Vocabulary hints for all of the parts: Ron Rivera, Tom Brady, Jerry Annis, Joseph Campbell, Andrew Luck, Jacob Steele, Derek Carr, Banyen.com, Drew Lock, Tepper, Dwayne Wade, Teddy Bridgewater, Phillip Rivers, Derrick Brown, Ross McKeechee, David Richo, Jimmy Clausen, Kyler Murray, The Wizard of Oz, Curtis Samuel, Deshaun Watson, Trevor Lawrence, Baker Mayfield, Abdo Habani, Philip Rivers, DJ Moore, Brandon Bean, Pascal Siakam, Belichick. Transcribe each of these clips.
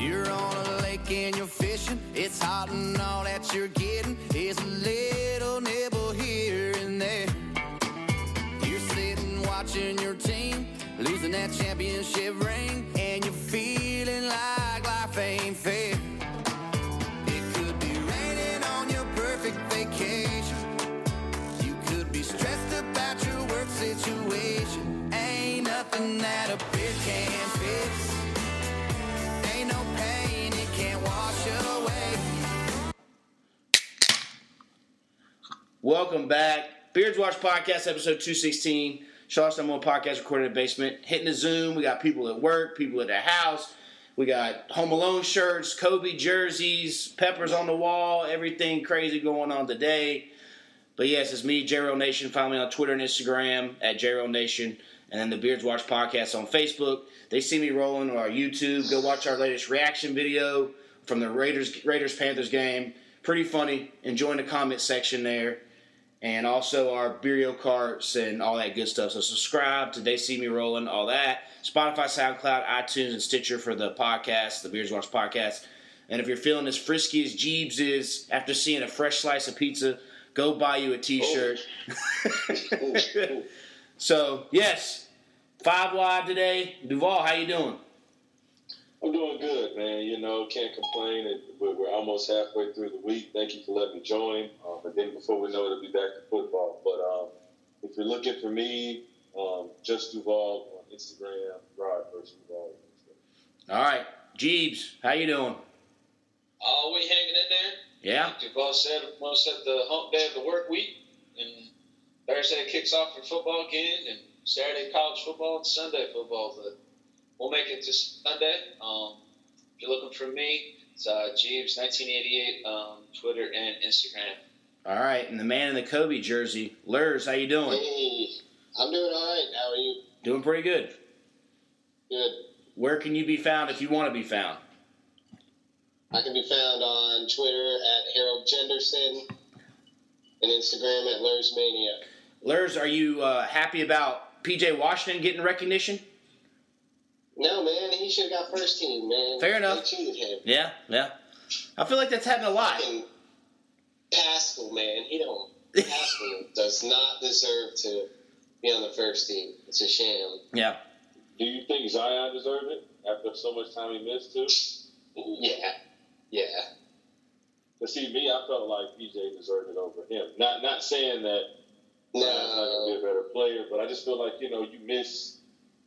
You're on a lake and you're fishing. It's hot and all that you're getting is a little nibble here and there. You're sitting watching your team losing that championship ring, and you're feeling like life ain't fair. It could be raining on your perfect vacation. You could be stressed about your work situation. Ain't nothing that a beer can fix. Ain't no pain it can't wash away. Welcome back. Beards Watch Podcast, episode 216. Shaw's Number One Podcast, recorded in the basement. Hitting the Zoom. We got people at work, people at their house. We got Home Alone shirts, Kobe jerseys, Peppers on the wall, everything crazy going on today. But yes, it's me, JReal Nation. Follow me on Twitter and Instagram at JReal Nation. And then the Beards Watch Podcast on Facebook. They see me rolling on our YouTube. Go watch our latest reaction video from the Raiders-Panthers game. Pretty funny. Enjoying the comment section there. And also our burial carts and all that good stuff. So subscribe to They See Me Rolling, all that. Spotify, SoundCloud, iTunes, and Stitcher for the podcast, the Beards Watch Podcast. And if you're feeling as frisky as Jeebs is after seeing a fresh slice of pizza, go buy you a T-shirt. Oh. So, yes, five wide today. Duval, how you doing? I'm doing good, man. You know, can't complain. We're almost halfway through the week. Thank you for letting me join. But then before we know it, it'll be back to football. But if you're looking for me, just Duval on Instagram, Rod versus Duval. All right. Jeebs, how you doing? Oh, we hanging in there. Yeah. Duval said we're going to set the hump day of the work week, and Thursday kicks off for football again, and Saturday college football and Sunday football. But we'll make it to Sunday. If you're looking for me, it's Jeeves1988 Twitter and Instagram. All right, and the man in the Kobe jersey, Lurs, how you doing? Hey, I'm doing all right. How are you? Doing pretty good. Good. Where can you be found if you want to be found? I can be found on Twitter at Harold Jenderson and Instagram at LursMania. Lurs, are you happy about P.J. Washington getting recognition? No, man. He should have got first team, man. Fair enough. They cheated him. Yeah, yeah. I feel like that's happened a lot. Pascal, man. Pascal does not deserve to be on the first team. It's a sham. Yeah. Do you think Zion deserved it after so much time he missed, too? Yeah. Yeah. But see, me, I felt like PJ deserved it over him. Not saying that Brian's not going to be a better player, but I just feel like, you miss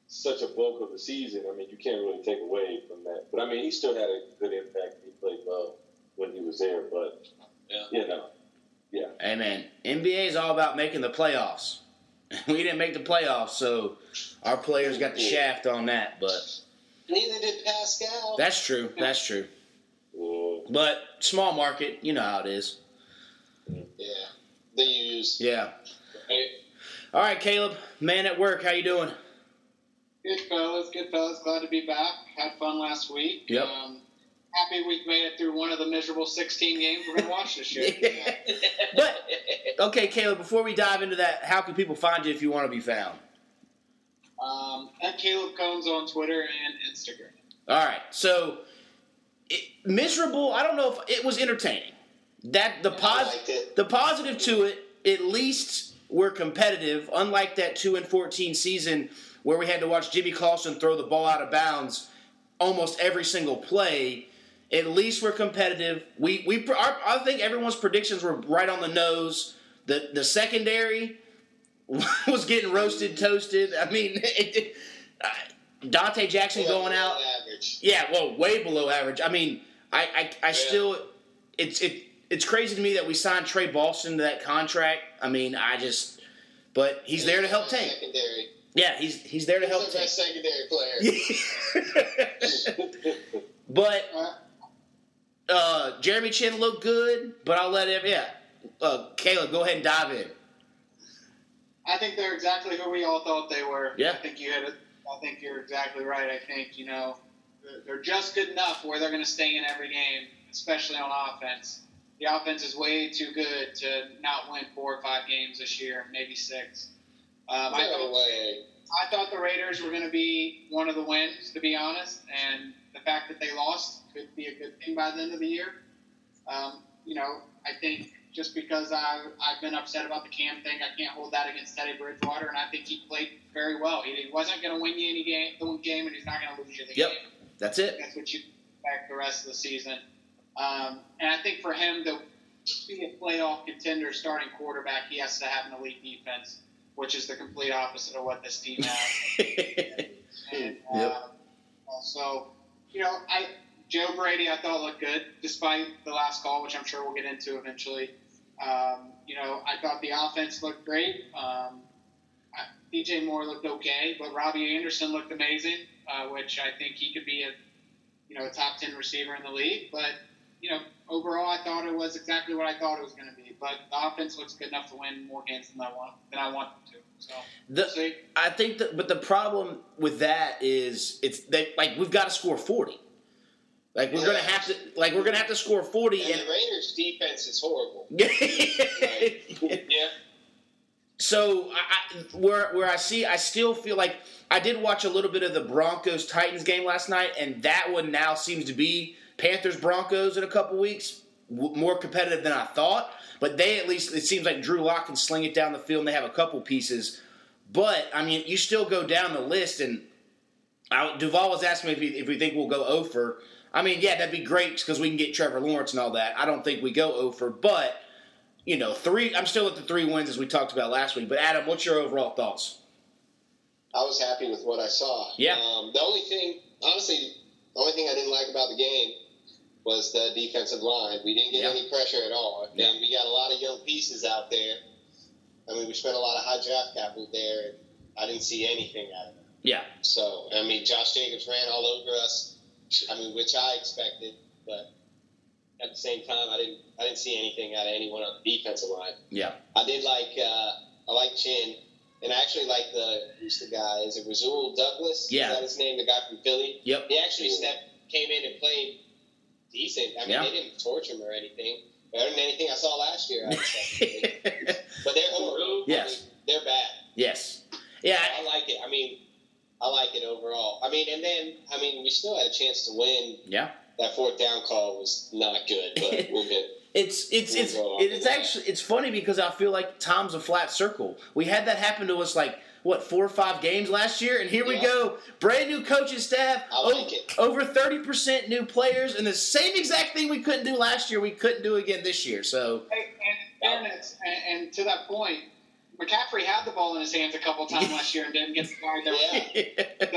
such a bulk of the season. I mean, you can't really take away from that. But, I mean, he still had a good impact. He played well when he was there. But, yeah. Hey, man, NBA is all about making the playoffs. We didn't make the playoffs, so our players got the shaft on that. But neither did Pascal. That's true. But small market, you know how it is. Yeah, they use. Yeah. Right. All right, Caleb, man at work, how you doing? Good fellas. Glad to be back. Had fun last week. Yep. Happy we've made it through one of the miserable 16 games we're going to watch this year. Yeah. But, okay, Caleb, before we dive into that, how can people find you if you want to be found? At Caleb Combs on Twitter and Instagram. All right, so miserable, I don't know if it was entertaining. The positive to it, at least we're competitive, unlike that 2-14 season where we had to watch Jimmy Clausen throw the ball out of bounds almost every single play. At least we're competitive. I think everyone's predictions were right on the nose. The secondary was getting roasted, toasted. I mean, Dante Jackson going out. Average. Yeah, well, way below average. I mean, I still – it's crazy to me that we signed Trey Boston to that contract. I mean, but he's there to help Tank. Secondary. Yeah, he's there to help Tank. He's the best secondary player. But Jeremy Chin looked good, but I'll let him – yeah. Caleb, go ahead and dive in. I think they're exactly who we all thought they were. Yeah. I think you're exactly right. I think, they're just good enough where they're going to stay in every game, especially on offense. The offense is way too good to not win 4 or 5 games this year, maybe 6. No way. I thought the Raiders were going to be one of the wins, to be honest, and the fact that they lost could be a good thing by the end of the year. You know, I think just because I've been upset about the Cam thing, I can't hold that against Teddy Bridgewater, and I think he played very well. He wasn't going to win you any game, and he's not going to lose you the game. Yep, that's it. That's what you expect the rest of the season. And I think for him to be a playoff contender starting quarterback, he has to have an elite defense, which is the complete opposite of what this team has. And, so, you know, Joe Brady, I thought, looked good, despite the last call, which I'm sure we'll get into eventually. You know, I thought the offense looked great. DJ Moore looked okay, but Robbie Anderson looked amazing, which I think he could be a top 10 receiver in the league. But, you know, overall, I thought it was exactly what I thought it was going to be. But the offense looks good enough to win more games than I want them to. So, I think that, but the problem with that is we've got to score 40. We're gonna have to score 40. And the Raiders' defense is horrible. So I still feel like I did watch a little bit of the Broncos-Titans game last night, and that one now seems to be Panthers-Broncos in a couple weeks, more competitive than I thought. But they at least, it seems like Drew Lock can sling it down the field, and they have a couple pieces. But, I mean, you still go down the list, and Duvall was asking me if we think we'll go 0 for. I mean, yeah, that'd be great because we can get Trevor Lawrence and all that. I don't think we go 0 for, but, you know, 3. I'm still at the 3 wins as we talked about last week. But, Adam, what's your overall thoughts? I was happy with what I saw. Yeah. The only thing I didn't like about the game was the defensive line. We didn't get any pressure at all. Yeah. And we got a lot of young pieces out there. I mean, we spent a lot of high draft capital there, and I didn't see anything out of them. Yeah. So, I mean, Josh Jacobs ran all over us, I mean, which I expected, but at the same time, I didn't see anything out of anyone on the defensive line. Yeah. I did like I like Chin. And I actually like is it Rasul Douglas? Yeah. Is that his name? The guy from Philly? Yep. He actually came in and played decent. I mean, they didn't torture him or anything. Better than anything I saw last year. But they're horrible. Yes. I mean, they're bad. Yes. Yeah. I like it. I mean, I like it overall. I mean, and then, I mean, we still had a chance to win. Yeah. That fourth down call was not good, but we're good. It's funny because I feel like time's a flat circle. We had that happen to us 4 or 5 games last year, and here we go, brand new coaching staff, over 30% new players, and the same exact thing we couldn't do last year, we couldn't do again this year. So, and to that point, McCaffrey had the ball in his hands a couple times last year and didn't get the guard there.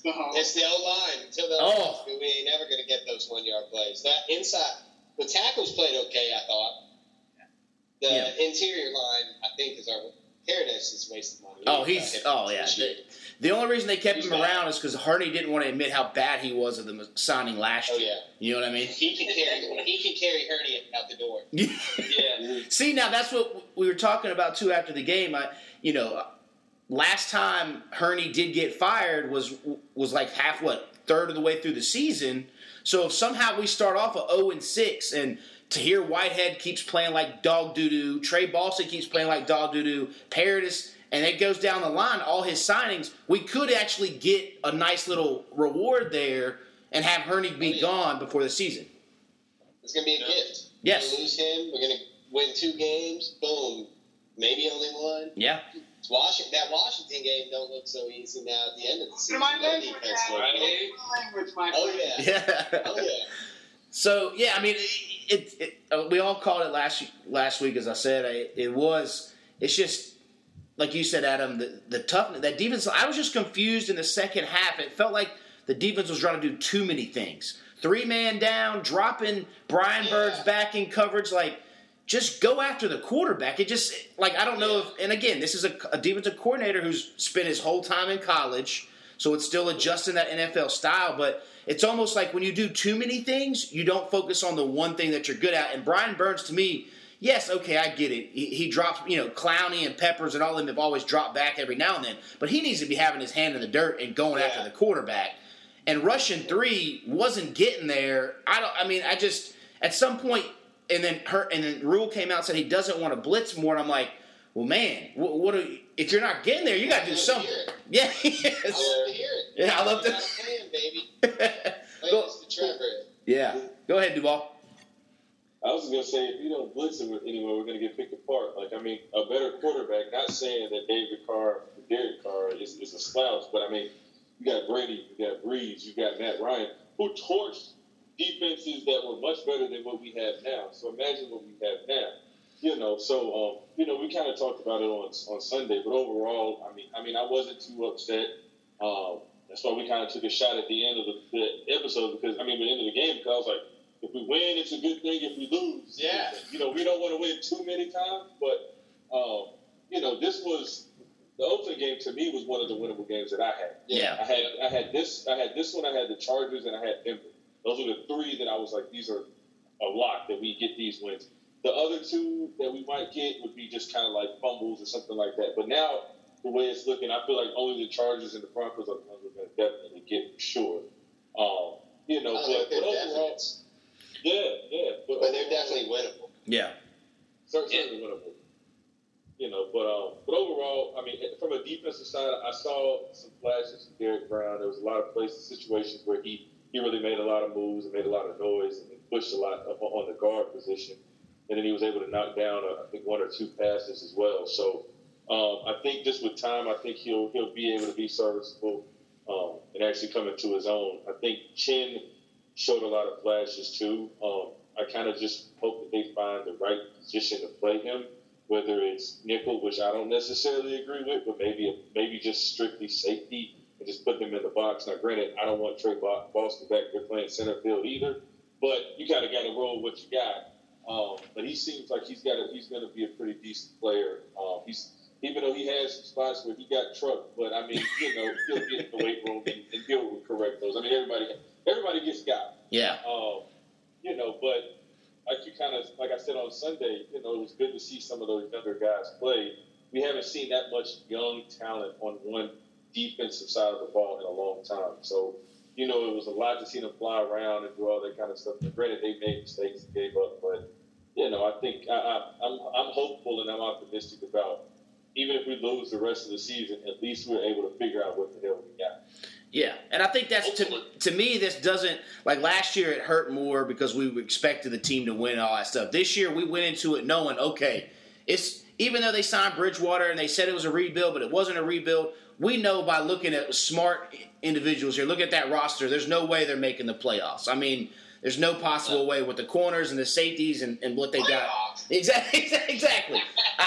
So, it's the O line until we ain't ever going to get those 1-yard plays. That inside. The tackles played okay, I thought. The interior line, I think, is our Paradise is wasting money. The only reason they kept him around is because Harney didn't want to admit how bad he was at the signing last year. Yeah. You know what I mean? He can carry Harney out the door. Yeah. See, now that's what we were talking about too after the game. Last time Harney did get fired was like third of the way through the season. So if somehow we start off at 0-6 and Tahir Whitehead keeps playing like dog doo-doo, Trey Boston keeps playing like dog doo-doo, Paradis, and it goes down the line, all his signings, we could actually get a nice little reward there and have Hurney be gone before the season. It's going to be a gift. Yes. We're going to lose him. We're going to win 2 games. Boom. Maybe only 1. Yeah. That Washington game don't look so easy now at the end of the season. My language, my Oh, yeah. So, yeah, I mean, we all called it last week, as I said. It's just, like you said, Adam, the toughness, that defense, I was just confused in the second half. It felt like the defense was trying to do too many things. 3-man down, dropping Brian Burns back in coverage, just go after the quarterback. It just, I don't know if, and again, this is a defensive coordinator who's spent his whole time in college, so it's still adjusting that NFL style, but it's almost like when you do too many things, you don't focus on the one thing that you're good at. And Brian Burns, to me, yes, okay, I get it. He drops, Clowney and Peppers and all of them have always dropped back every now and then, but he needs to be having his hand in the dirt and going after the quarterback. And rushing 3 wasn't getting there. At some point, and then Rule came out and said he doesn't want to blitz more, and I'm like, well, man, what are you, if you're not getting there, you got to do something. Yeah, yes. I love to hear it. Yeah, I love to. Playing, baby. Mr. Trevor. Yeah. Go ahead, Duval. I was going to say, if you don't blitz it anymore, we're going to get picked apart. Like, I mean, a better quarterback, not saying that David Carr, Derek Carr is a slouch, but, I mean, you got Brady, you got Brees, you got Matt Ryan, who torched defenses that were much better than what we have now. So imagine what we have now. You know, so, you know, we kind of talked about it on Sunday, but overall, I mean, I wasn't too upset. That's why we kind of took a shot at the end of the episode because, I mean, the end of the game, because I was like, if we win, it's a good thing. If we lose, yeah, you know, we don't want to win too many times. But, you know, this was the Oakland game to me was one of the winnable games that I had. Yeah, I had this one. I had the Chargers and I had Denver. Those were the three that I was like, these are a lock that we get these wins. The other two that we might get would be just kind of like fumbles or something like that. But now the way it's looking, I feel like only the Chargers and the Broncos are the ones we're going to definitely get for sure. You know, but overall. Defense. Yeah. But they're definitely winnable. Yeah. Certainly winnable. You know, but overall, I mean, from a defensive side, I saw some flashes from Derrick Brown. There was a lot of places, situations where he really made a lot of moves and made a lot of noise and pushed a lot up on the guard position. And then he was able to knock down, I think, one or two passes as well. So I think just with time, I think he'll be able to be serviceable and actually come into his own. I think Chin showed a lot of flashes, too. I kind of just hope that they find the right position to play him, whether it's nickel, which I don't necessarily agree with, but maybe just strictly safety and just put them in the box. Now, granted, I don't want Trey Boston back there playing center field either, but you kind of got to roll what you got. But he seems like he's going to be a pretty decent player. Even though he has some spots where he got trucked, but, I mean, you know, he'll get in the weight room and he'll correct those. I mean, everybody gets got. Yeah. You know, but like I said on Sunday, you know, it was good to see some of those younger guys play. We haven't seen that much young talent on one defensive side of the ball in a long time. So, you know, it was a lot to see them fly around and do all that kind of stuff. And granted, they made mistakes and gave up, but, you know, I think I'm hopeful and I'm optimistic about even if we lose the rest of the season, at least we're able to figure out what the hell we got. Yeah, and I think that's, to me, this doesn't, like last year it hurt more because we expected the team to win and all that stuff. This year we went into it knowing, okay, it's even though they signed Bridgewater and they said it was a rebuild, but it wasn't a rebuild, we know by looking at smart individuals here, look at that roster, there's no way they're making the playoffs. I mean, there's no possible way with the corners and the safeties and what they got. Exactly.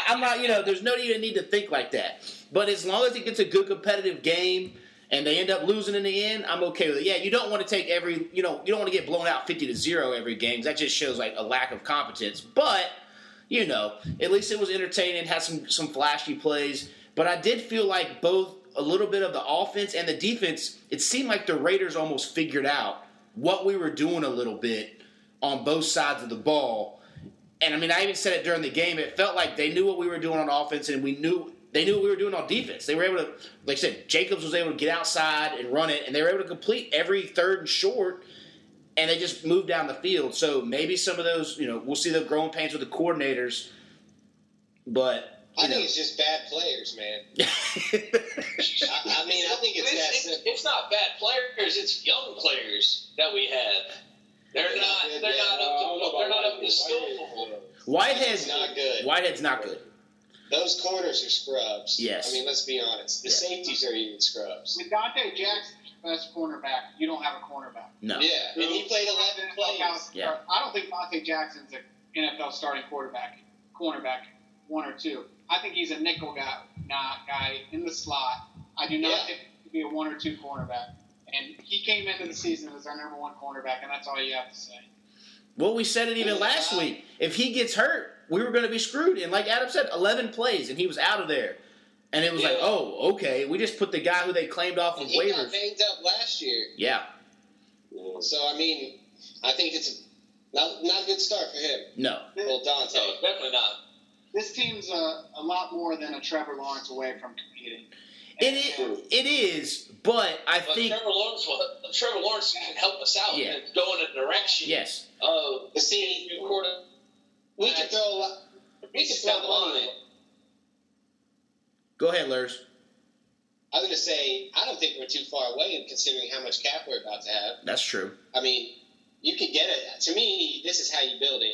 I'm not, you know, there's no even need to think like that. But as long as it gets a good competitive game and they end up losing in the end, I'm okay with it. Yeah, you don't want to take you don't want to get blown out 50-0 every game. That just shows like a lack of competence. But, you know, at least it was entertaining, had some flashy plays. But I did feel like both a little bit of the offense and the defense, it seemed like the Raiders almost figured out what we were doing a little bit on both sides of the ball. And, I mean, I even said it during the game. It felt like they knew what we were doing on offense, and they knew what we were doing on defense. They were able to, like I said, Jacobs was able to get outside and run it, and they were able to complete every third and short, and they just moved down the field. So maybe some of those, you know, we'll see the growing pains with the coordinators. But I think it's just bad players, man. I think it's that simple. It's not bad players. It's young players that we have. They're not up to Whitehead's not good. Those corners are scrubs. Yes. I mean, let's be honest. The safeties are even scrubs. With Dante Jackson, your best cornerback, you don't have a cornerback. No. Yeah. And he played 11 plays. Yeah. I don't think Dante Jackson's an NFL starting cornerback, one or two. I think he's a nickel guy in the slot. I do not think he could be a one or two cornerback. And he came into the season as our number one cornerback, and that's all you have to say. Well, we said it even last week. If he gets hurt, we were going to be screwed. And like Adam said, 11 plays, and he was out of there. And it was like, oh, okay, we just put the guy who they claimed off of waivers. He got banged up last year. Yeah. So, I mean, I think it's not a good start for him. No. Well, Dante. No, definitely not. This team's a lot more than a Trevor Lawrence away from competing. It is, but I think... Trevor Lawrence can help us out and go in a direction. Yes. We could throw a lot. We could throw a lot. Go ahead, Lurs. I was going to say, I don't think we're too far away considering how much cap we're about to have. That's true. I mean, you could get it. To me, this is how you build it.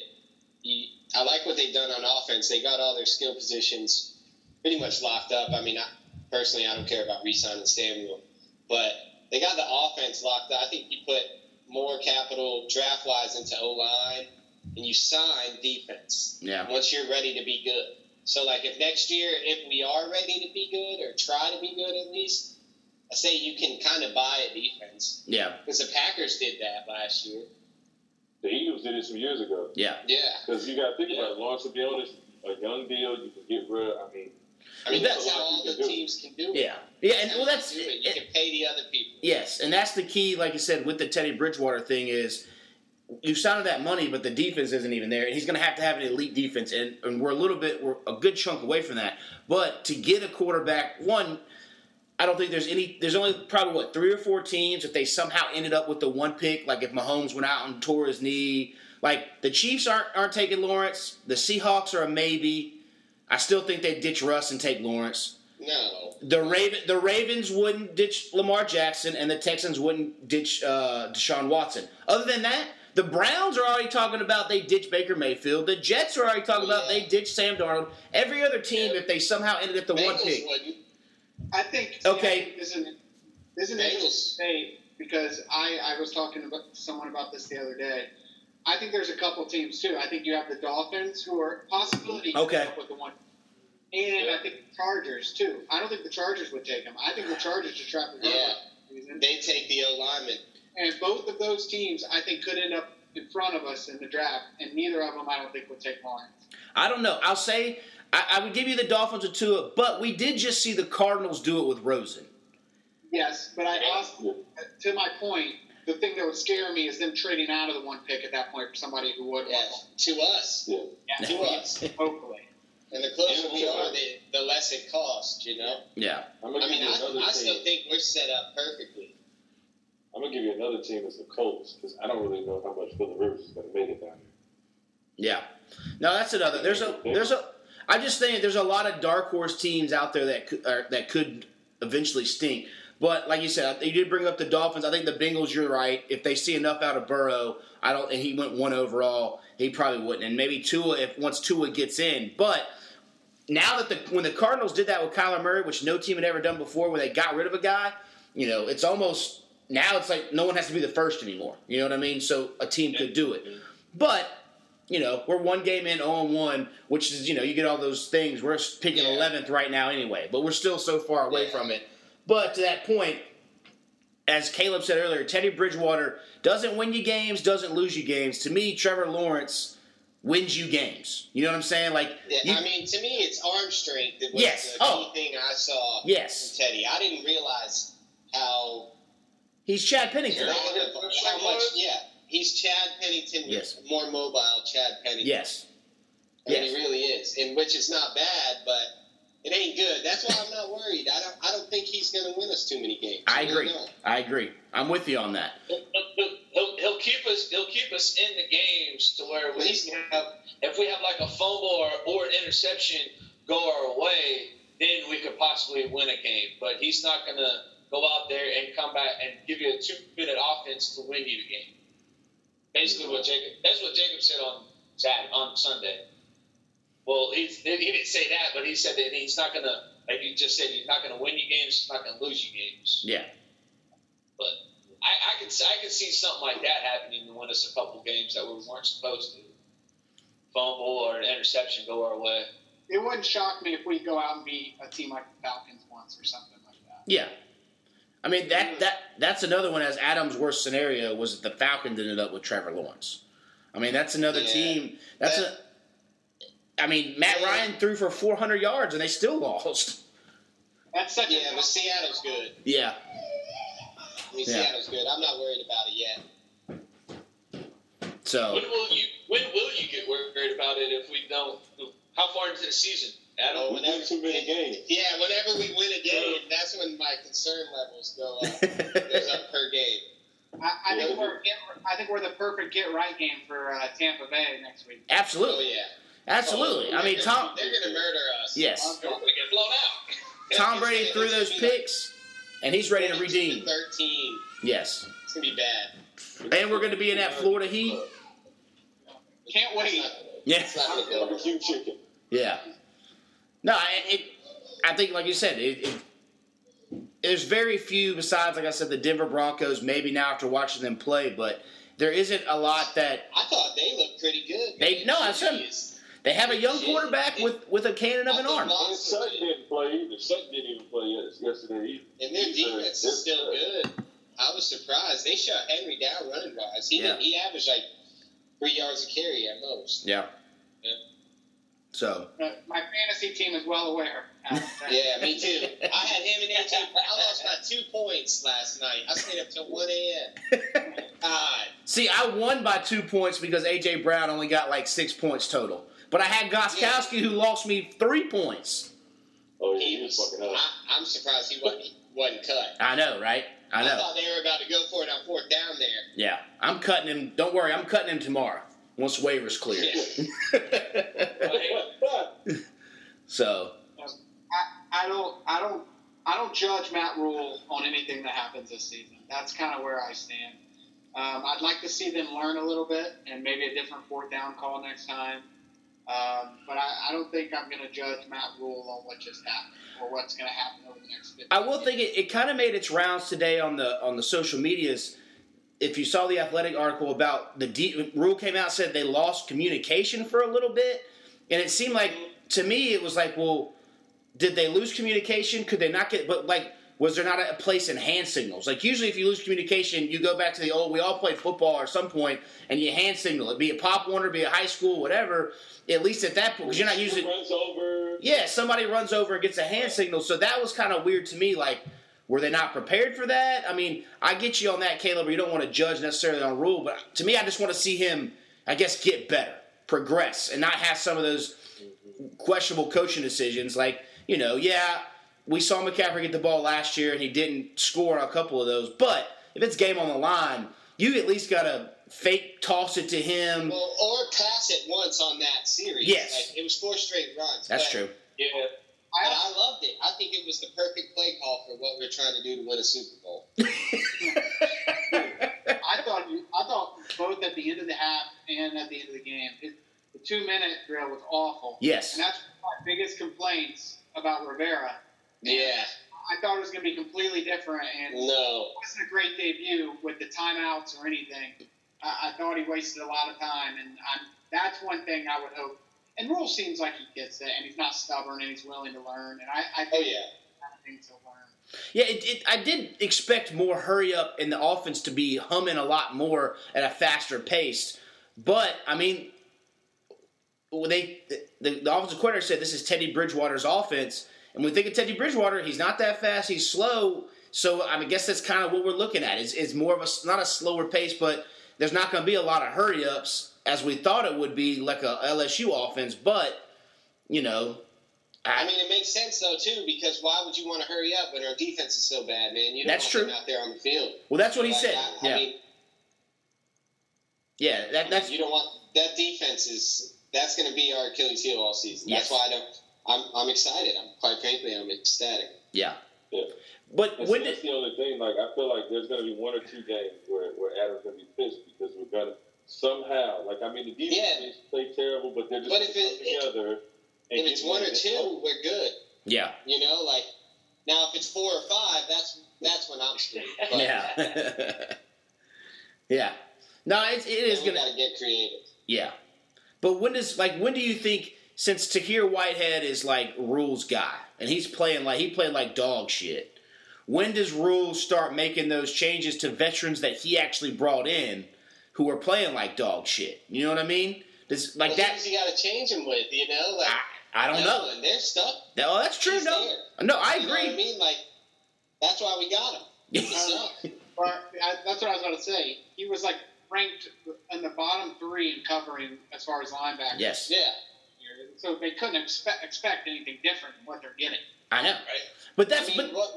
I like what they've done on offense. They got all their skill positions pretty much locked up. I mean, personally, I don't care about re-signing Samuel. But they got the offense locked up. I think you put more capital draft-wise into O-line, and you sign defense. Yeah. Once you're ready to be good. So, like, if next year, if we are ready to be good or try to be good at least, I say you can kind of buy a defense. Yeah. Because the Packers did that last year. The Eagles did it some years ago. Yeah. Yeah. Because you got to think about it. Lawrence will be on a young deal. You can get rid of, I mean, that's how all the teams can do it. Yeah. Yeah, and well, that's it. You can pay the other people. Yes, and that's the key, like you said, with the Teddy Bridgewater thing is you signed that money, but the defense isn't even there, and he's going to have an elite defense, and we're a good chunk away from that. But to get a quarterback, one, I don't think there's only probably, three or four teams if they somehow ended up with the one pick, like if Mahomes went out and tore his knee. Like, the Chiefs aren't taking Lawrence. The Seahawks are a maybe. I still think they'd ditch Russ and take Lawrence. No. The Ravens wouldn't ditch Lamar Jackson, and the Texans wouldn't ditch Deshaun Watson. Other than that, the Browns are already talking about they ditch Baker Mayfield. The Jets are already talking about they ditch Sam Darnold. Every other team, if they somehow ended at the one pick. Wouldn't. I think isn't it to say, because I was talking to someone about this the other day. I think there's a couple teams, too. I think you have the Dolphins, who are possibilities to come up with the one. And I think the Chargers, too. I don't think the Chargers would take them. I think the Chargers are trapped. They take the O-lineman. And both of those teams, I think, could end up in front of us in the draft. And neither of them, I don't think, would take Lawrence. I don't know. I'll say I would give you the Dolphins or Tua, but we did just see the Cardinals do it with Rosen. Yes, but I also, to my point, the thing that would scare me is them trading out of the one pick at that point for somebody who would want to us. Yeah. Yeah, to us, hopefully. And the closer we are, the less it costs, you know? Yeah. I still think we're set up perfectly. I'm going to give you another team as the Colts, because I don't really know how much Phillip Rivers is going to make it down here. Yeah. No, that's another. I just think there's a lot of dark horse teams out there that could eventually stink. But like you said, you did bring up the Dolphins. I think the Bengals, you're right. If they see enough out of Burrow, and he went one overall, he probably wouldn't. And maybe Tua, once Tua gets in. But now that when the Cardinals did that with Kyler Murray, which no team had ever done before, where they got rid of a guy, you know, it's almost now it's like no one has to be the first anymore. You know what I mean? So a team could do it. But you know, we're one game in 0-1, which is, you know, you get all those things. We're picking 11th right now anyway, but we're still so far away from it. But to that point, as Caleb said earlier, Teddy Bridgewater doesn't win you games, doesn't lose you games. To me, Trevor Lawrence wins you games. You know what I'm saying? Like, to me, it's arm strength that was the key thing I saw from Teddy. I didn't realize how he's Chad Pennington. He's Chad Pennington. More mobile Chad Pennington. Yes. I mean, he really is, and which is not bad, but it ain't good. That's why I'm not worried. I don't think he's going to win us too many games. I agree. I'm with you on that. He'll keep us. He'll keep us in the games to where we can have. If we have like a fumble or an interception go our way, then we could possibly win a game. But he's not going to go out there and come back and give you a 2-minute offense to win you the game. Basically, that's what Jacob said on Sunday. Well, he didn't say that, but he said that he's not going to, like you just said, he's not going to win you games, he's not going to lose you games. Yeah. But I can see something like that happening to win us a couple games that we weren't supposed to. Fumble or an interception go our way. It wouldn't shock me if we go out and beat a team like the Falcons once or something like that. Yeah. I mean, that's another one, as Adam's worst scenario was that the Falcons ended up with Trevor Lawrence. I mean, that's another team. Matt Ryan threw for 400 yards, and they still lost. That's such but Seattle's good. Yeah. I mean, Seattle's good. I'm not worried about it yet. So when will you get worried about it if we don't? How far into the season? Adam, whenever we win a game. Yeah, whenever we win a game, that's when my concern levels go up. Goes up per game. I think we're the perfect get-right game for Tampa Bay next week. Absolutely. Oh, yeah. Absolutely. They're going to murder us. Yes. We're going to get blown out. Tom Brady threw those picks, and he's ready to redeem. 13. Yes. It's going to be bad. And we're going to be in that Florida heat. Can't wait. Yeah. It's not going to be cute chicken. Yeah. No, I think, like you said, there's very few besides, like I said, the Denver Broncos, maybe now after watching them play, but there isn't a lot that... I thought they looked pretty good. They have a young quarterback with a cannon of an arm. Sutton didn't play either. Sutton didn't even play yesterday either. And their defense is still good. I was surprised. They shut Henry down running-wise. He averaged like 3 yards a carry at most. Yeah. So my fantasy team is well aware. Yeah, me too. I had him in there too. I lost by 2 points last night. I stayed up till 1 a.m. God. See, I won by 2 points because A.J. Brown only got like 6 points total. But I had Gostkowski who lost me 3 points. Oh, yeah, he was fucking up. I'm surprised he wasn't cut. I know, right? I thought they were about to go for it on fourth down there. Yeah, I'm cutting him. Don't worry, I'm cutting him tomorrow. Once waivers clear. Yeah. So I don't judge Matt Rule on anything that happens this season. That's kind of where I stand. I'd like to see them learn a little bit and maybe a different fourth down call next time. But I don't think I'm going to judge Matt Rule on what just happened or what's going to happen over the next 15 years. Think it kind of made its rounds today on the social medias. If you saw the Athletic article about Rule came out and said they lost communication for a little bit, and it seemed like to me it was like, well, did they lose communication? Could they not get? But like, was there not a place in hand signals? Like usually, if you lose communication, you go back to the old. We all played football at some point, and you hand signal. It be a pop warner, be a high school, whatever. At least at that point, because you're not using. Runs over. Yeah, somebody runs over and gets a hand signal. So that was kind of weird to me, like. Were they not prepared for that? I mean, I get you on that, Caleb. You don't want to judge necessarily on Rule, but to me, I just want to see him, I guess, get better, progress, and not have some of those questionable coaching decisions. Like, we saw McCaffrey get the ball last year, and he didn't score on a couple of those. But if it's game on the line, you at least got to fake toss it to him. Well, or pass it once on that series. Yes. Like, it was 4 straight runs. That's true. Yeah. I loved it. I think it was the perfect play call for what we're trying to do to win a Super Bowl. I thought both at the end of the half and at the end of the game, the 2-minute drill was awful. Yes. And that's one of my biggest complaints about Rivera. Yeah. I thought it was going to be completely different. And it wasn't a great debut with the timeouts or anything. I thought he wasted a lot of time. And that's one thing I would hope. And Rule seems like he gets that, and he's not stubborn, and he's willing to learn. And I think things will learn. Yeah, I did expect more hurry up in the offense to be humming a lot more at a faster pace. But, I mean, the offensive coordinator said this is Teddy Bridgewater's offense. And when we think of Teddy Bridgewater, he's not that fast. He's slow. So, I guess that's kind of what we're looking at. It's more of a – not a slower pace, but there's not going to be a lot of hurry ups. As we thought it would be, like a LSU offense, but, I mean, it makes sense, though, too, because why would you want to hurry up when our defense is so bad, man? You don't want them out there on the field. Well, that's what he said. You don't want – that defense is – that's going to be our Achilles heel all season. Yes. That's why I'm excited. Quite frankly, I'm ecstatic. Yeah. But when that's the only thing. Like, I feel like there's going to be 1 or 2 games where Adam's going to be pissed because we're going to – somehow, the defense play terrible, but they're just together. If it's 1 or 2, we're good. Yeah, now if it's 4 or 5, that's when I'm scared. Yeah. No, it is going to get creative. Yeah, but when do you think? Since Tahir Whitehead is Rule's guy, and he's playing he played dog shit. When does Rule start making those changes to veterans that he actually brought in? Who are playing like dog shit? You know what I mean? Who's he got to change them with? I don't know. And they're stuck. No, that's true. No, I agree. You know what I mean, that's why we got him. That's what I was going to say. He was ranked in the bottom 3 in covering as far as linebackers. Yes. Yeah. So they couldn't expect anything different than what they're getting. I know. Right? But what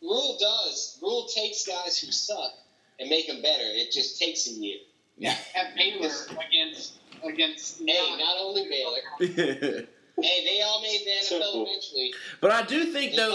Rule does. Rule takes guys who suck and make them better. It just takes a year. Yeah, at Baylor against not only Baylor. Hey, they all made the NFL eventually. But I do think, though,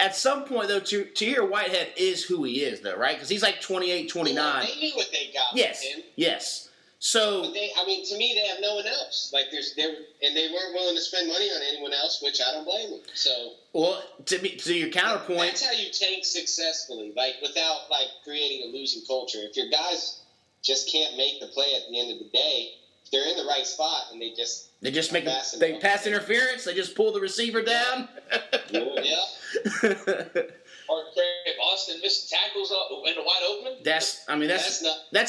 at some point, though, Tahir Whitehead is who he is, though, right? Because he's like 28, 29. They knew what they got with him. Yes. So, but they, I mean, to me, they have no one else. Like, and they weren't willing to spend money on anyone else, which I don't blame them. So, well, to your counterpoint, that's how you tank successfully, like without like creating a losing culture. If your guys just can't make the play at the end of the day, if they're in the right spot and they just make they pass interference, they just pull the receiver down. Yeah. Or Trey Boston missed tackles in the wide open. That's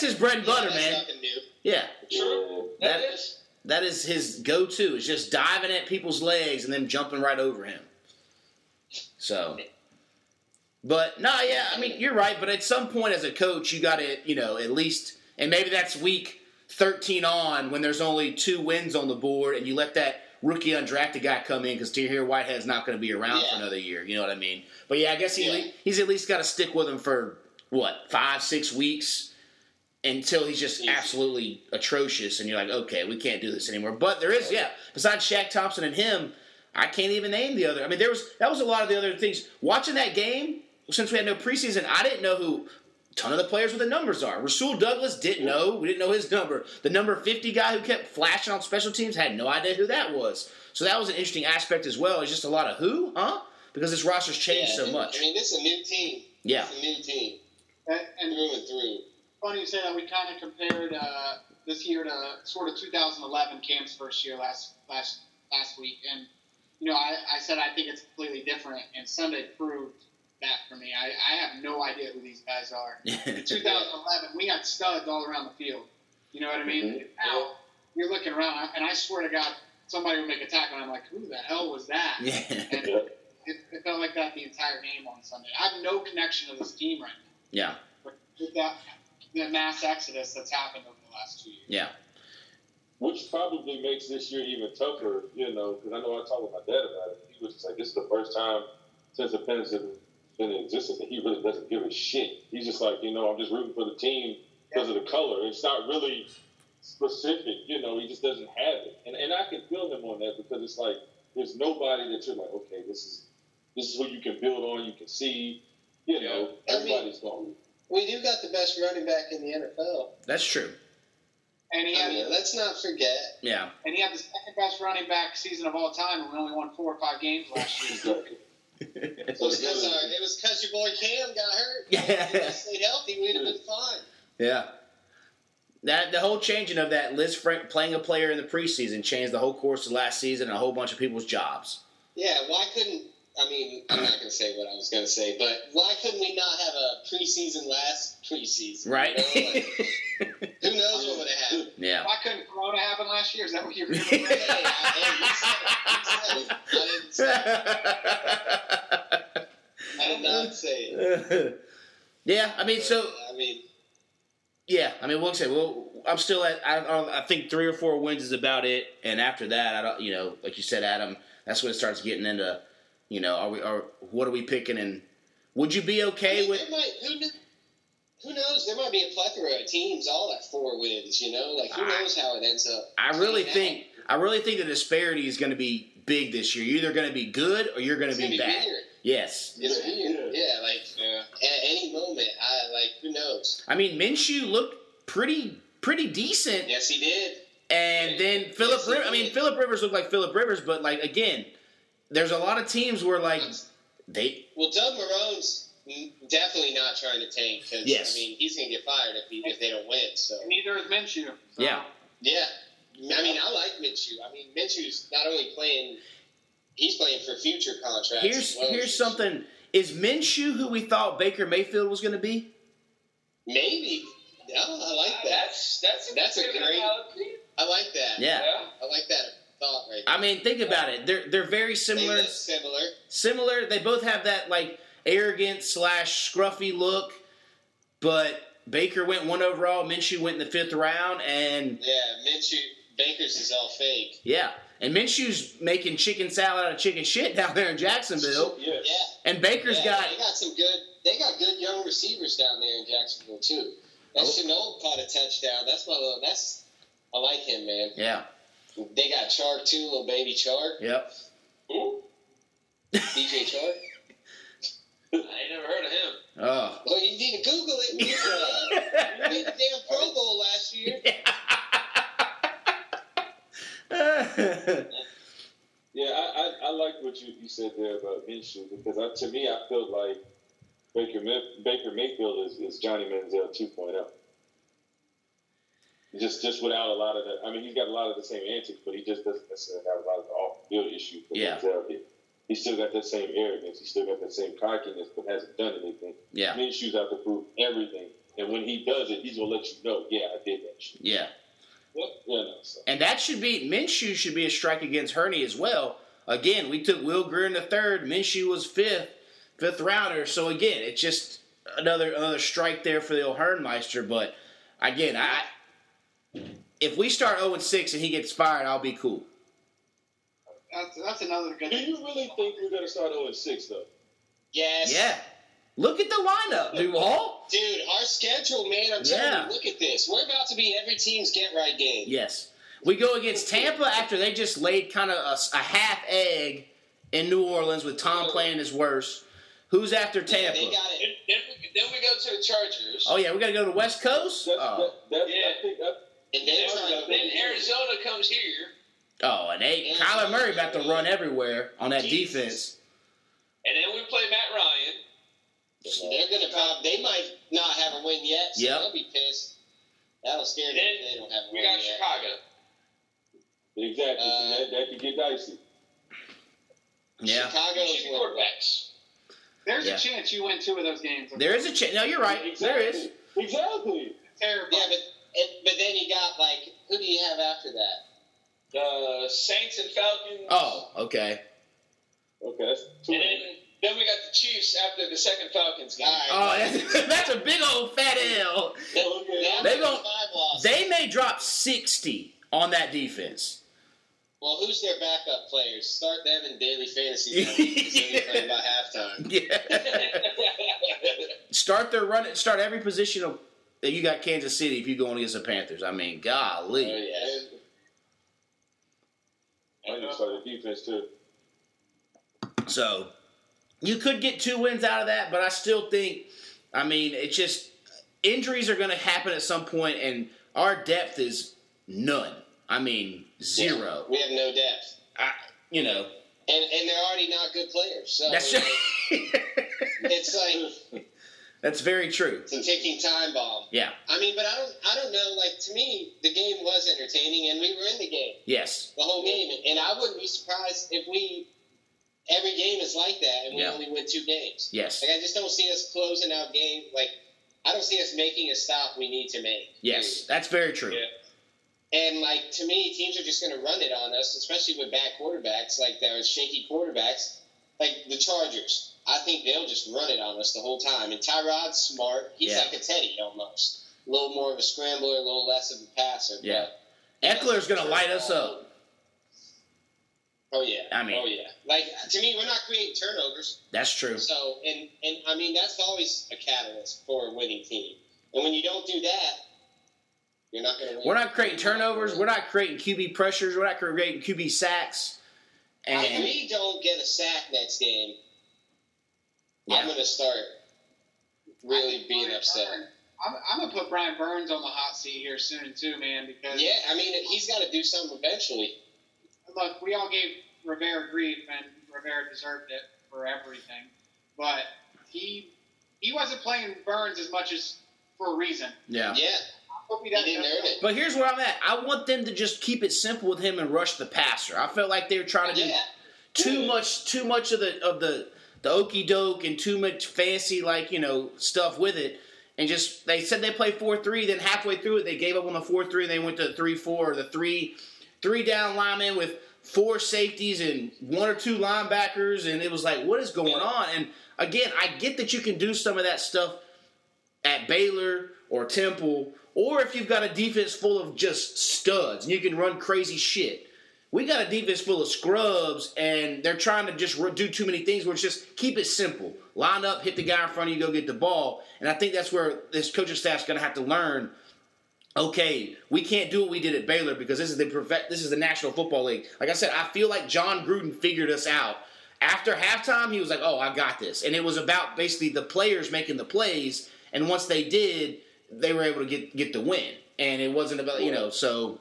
his bread and butter, man. Nothing new. Yeah, true. That is his go-to. Is just diving at people's legs and then jumping right over him. So, but no, yeah, I mean you're right. But at some point, as a coach, you got to at least, and maybe that's week 13 on when there's only 2 wins on the board, and you let that rookie undrafted guy come in because Tahir Whitehead's not going to be around for another year. You know what I mean? But yeah, I guess he's at least got to stick with him for, 5-6 weeks until he's just absolutely atrocious and you're like, okay, we can't do this anymore. But there is, besides Shaq Thompson and him, I can't even name the other. I mean, that was a lot of the other things. Watching that game, since we had no preseason, I didn't know who a ton of the players with the numbers are. Rasul Douglas didn't know. We didn't know his number. The number 50 guy who kept flashing on special teams, had no idea who that was. So that was an interesting aspect as well. It's just a lot of who, because this roster's changed so much. I mean, this is a new team. Yeah. It's a new team. And through and through. Funny you say that. We kind of compared this year to sort of 2011, Cam's first year last week. And, I said I think it's completely different, and Sunday proved that for me. I have no idea who these guys are. In 2011, we had studs all around the field. You know what I mean? Mm-hmm. Now, you're looking around, and I swear to God, somebody would make a tackle, and I'm like, who the hell was that? Yeah. And it felt like that the entire game on Sunday. I have no connection to this team right now. Yeah. With that, the mass exodus that's happened over the last 2 years. Yeah. Which probably makes this year even tougher, because I know I talked with my dad about it. He was just like, this is the first time since the Pens have been in existence that he really doesn't give a shit. He's just like, I'm just rooting for the team because of the color. It's not really specific, he just doesn't have it. And I can feel him on that because it's like, there's nobody that you're like, okay, this is who you can build on, you can see. Everybody's gone. We do got the best running back in the NFL. That's true. And let's not forget. Yeah. And he had the second best running back season of all time, and we only won 4 or 5 games last year. It was because your boy Cam got hurt. Yeah. If he stayed healthy, we'd have been fine. Yeah. The whole changing of that Liz Frank playing a player in the preseason changed the whole course of last season and a whole bunch of people's jobs. Yeah, I'm not going to say what I was going to say, but why couldn't we not have a preseason last preseason? Right. Like, who knows what would have happened? Yeah. Why couldn't Corona happen last year? Is that what you're going to say? I did not say it. Yeah, I mean, we'll say, I'm still at, I think 3 or 4 wins is about it, and after that, I don't, like you said, Adam, that's when it starts getting into, what are we picking? And would you be okay with? Who knows? There might be a plethora of teams all at 4 wins. Like who knows how it ends up. I really think the disparity is going to be big this year. You're either going to be good or you're going to be bad. Weird. Yes. It's weird. Yeah. At any moment, who knows? I mean, Minshew looked pretty decent. Yes, he did. And then Philip Rivers looked like Philip Rivers, but again. There's a lot of teams where, they... Well, Doug Marone's definitely not trying to tank because, he's going to get fired if they don't win, so... Neither is Minshew. So. Yeah. Yeah. I mean, I like Minshew. I mean, Minshew's not only playing... He's playing for future contracts. Here's something. Is Minshew who we thought Baker Mayfield was going to be? Maybe. No, I like that. That's a great... I like that. Yeah. I like that. Right. I mean, think about it. They're very similar. They look similar. They both have that arrogant / scruffy look. But Baker went 1 overall. Minshew went in the 5th round, and Baker's is all fake. Yeah, and Minshew's making chicken salad out of chicken shit down there in Jacksonville. Yeah, and Baker's They got good young receivers down there in Jacksonville too. Chenault caught a touchdown. I like him, man. Yeah. They got Chark too, little baby Chark. Yep. Who? DJ Chark. I ain't never heard of him. Oh. Well, you need to Google it. He made the damn Pro Bowl last year. Yeah, I like what you said there about Minshew because to me I feel like Baker Mayfield is Johnny Manziel 2.0. Just without a lot of the, I mean, he's got a lot of the same antics, but he just doesn't necessarily have a lot of the off-field issues that Manziel did. He's still got that same arrogance. He's still got that same cockiness, but hasn't done anything. Yeah. Minshew's out to prove everything. And when he does it, he's going to let you know, yeah, I did that shit. Yeah. What? Yeah, no, so. And that should be, Minshew should be a strike against Hurney as well. Again, we took Will Grier in the third. Minshew was fifth rounder. So, again, it's just another strike there for the old Hernmeister. But, again, if we start 0-6 and he gets fired, I'll be cool. That's another good thing. Do you really think we're going to start 0-6, though? Yes. Yeah. Look at the lineup, Duval. Dude, our schedule, man, I'm telling you, look at this. We're about to be every team's get-right game. Yes. We go against Tampa after they just laid kind of a half egg in New Orleans with Tom playing his worst. Who's after Tampa? Yeah, they got it. Then we go to the Chargers. Oh, yeah, we got to go to the West Coast? Then Arizona comes here. Oh, and Kyler Murray about to run everywhere on that defense. And then we play Matt Ryan. They're going to probably – they might not have a win yet, so they'll be pissed. That'll scare them if they don't have a win yet. We got Chicago. Exactly. That could get dicey. Yeah. Chicago's quarterbacks. There's a chance you win two of those games. There is a chance. No, you're right. Exactly. There is. Exactly. Terrible. Yeah, but then you got, like, who do you have after that? The Saints and Falcons. Oh, okay. Okay. And then we got the Chiefs after the second Falcons game. All right. Oh, that's a big old fat L. They may drop 60 on that defense. Well, who's their backup players? Start them in daily fantasy because they'll be playing by halftime. Yeah. Start every position that you got Kansas City if you're going against the Panthers. I mean, golly. Oh, yeah. The defense too. So, you could get two wins out of that, but I still think, I mean, it's just injuries are going to happen at some point, and our depth is none. I mean, zero. Yeah, we have no depth. And they're already not good players. So that's it's like that's very true. It's a ticking time bomb. Yeah. I mean, but I don't know. Like, to me, the game was entertaining, and we were in the game. Yes. The whole game. And I wouldn't be surprised if every game is like that, and we only win two games. Yes. Like, I just don't see us closing out games. Like, I don't see us making a stop we need to make. Yes, that's very true. Yeah. And, like, to me, teams are just going to run it on us, especially with bad quarterbacks, like those shaky quarterbacks, like the Chargers. I think they'll just run it on us the whole time. And Tyrod's smart. He's like a Teddy almost. A little more of a scrambler, a little less of a passer. Yeah. Eckler's going to light us up. Oh, yeah. I mean. Oh, yeah. Like, to me, we're not creating turnovers. That's true. So, and I mean, that's always a catalyst for a winning team. And when you don't do that, you're not going to win. We're not creating turnovers. We're not creating QB pressures. We're not creating QB sacks. And if we don't get a sack next game, I'm going to start really being upset. I'm going to put Brian Burns on the hot seat here soon, too, man. Because he's got to do something eventually. Look, we all gave Rivera grief, and Rivera deserved it for everything. But he wasn't playing Burns as much as for a reason. Yeah. Yeah. He didn't earn it. But here's where I'm at. I want them to just keep it simple with him and rush the passer. I felt like they were trying to do too much of the okie doke and too much fancy, like, stuff with it. And just, they said they played 4-3, then halfway through it, they gave up on the 4-3, and they went to 3-4, or the three down linemen with four safeties and one or two linebackers, and it was like, what is going on? And again, I get that you can do some of that stuff at Baylor or Temple, or if you've got a defense full of just studs, and you can run crazy shit. We got a defense full of scrubs, and they're trying to just do too many things where it's just keep it simple. Line up, hit the guy in front of you, go get the ball. And I think that's where this coaching staff's going to have to learn okay, we can't do what we did at Baylor because this is the National Football League. Like I said, I feel like John Gruden figured us out. After halftime, he was like, oh, I got this. And it was about basically the players making the plays, and once they did, they were able to get the win. And it wasn't about, you know, so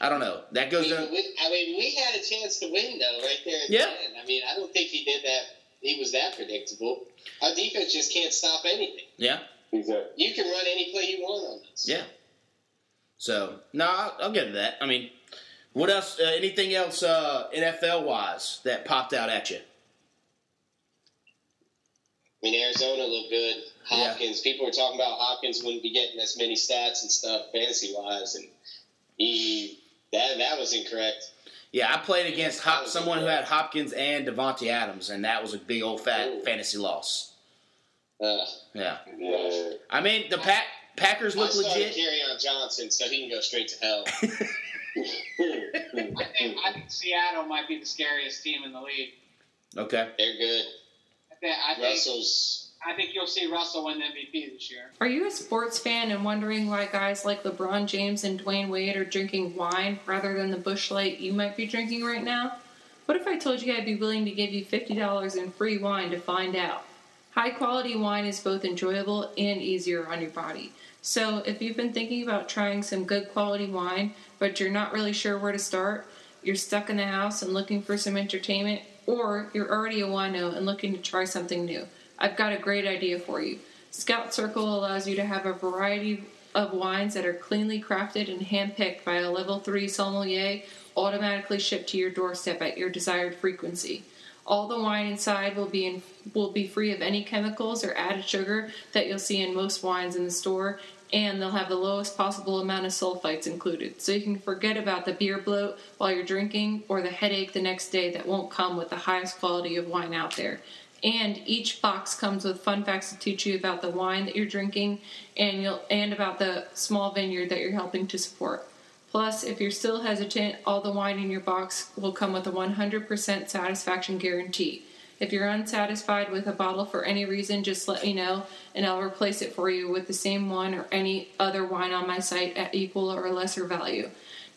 I don't know. That goes down. I mean, we had a chance to win, though, right there at the end. I mean, I don't think he did that. He was that predictable. Our defense just can't stop anything. Yeah. Exactly. You can run any play you want on this. Yeah. So, no, I'll get to that. I mean, what else? Anything else NFL-wise that popped out at you? I mean, Arizona looked good. Hopkins. Yeah. People were talking about Hopkins wouldn't be getting as many stats and stuff fantasy-wise, and that was incorrect. Yeah, I played against someone who had Hopkins and Davante Adams, and that was a big old fat fantasy loss. Yeah. I mean, the Packers look legit. Kerryon Johnson, so he can go straight to hell. I think Seattle might be the scariest team in the league. Okay, they're good. I think you'll see Russell win MVP this year. Are you a sports fan and wondering why guys like LeBron James and Dwayne Wade are drinking wine rather than the Busch Light you might be drinking right now? What if I told you I'd be willing to give you $50 in free wine to find out? High-quality wine is both enjoyable and easier on your body. So if you've been thinking about trying some good quality wine, but you're not really sure where to start, you're stuck in the house and looking for some entertainment, or you're already a wino and looking to try something new, I've got a great idea for you. Scout Circle allows you to have a variety of wines that are cleanly crafted and handpicked by a level 3 sommelier, automatically shipped to your doorstep at your desired frequency. All the wine inside will be free of any chemicals or added sugar that you'll see in most wines in the store, and they'll have the lowest possible amount of sulfites included, so you can forget about the beer bloat while you're drinking or the headache the next day that won't come with the highest quality of wine out there. And each box comes with fun facts to teach you about the wine that you're drinking and about the small vineyard that you're helping to support. Plus, if you're still hesitant, all the wine in your box will come with a 100% satisfaction guarantee. If you're unsatisfied with a bottle for any reason, just let me know, and I'll replace it for you with the same one or any other wine on my site at equal or lesser value.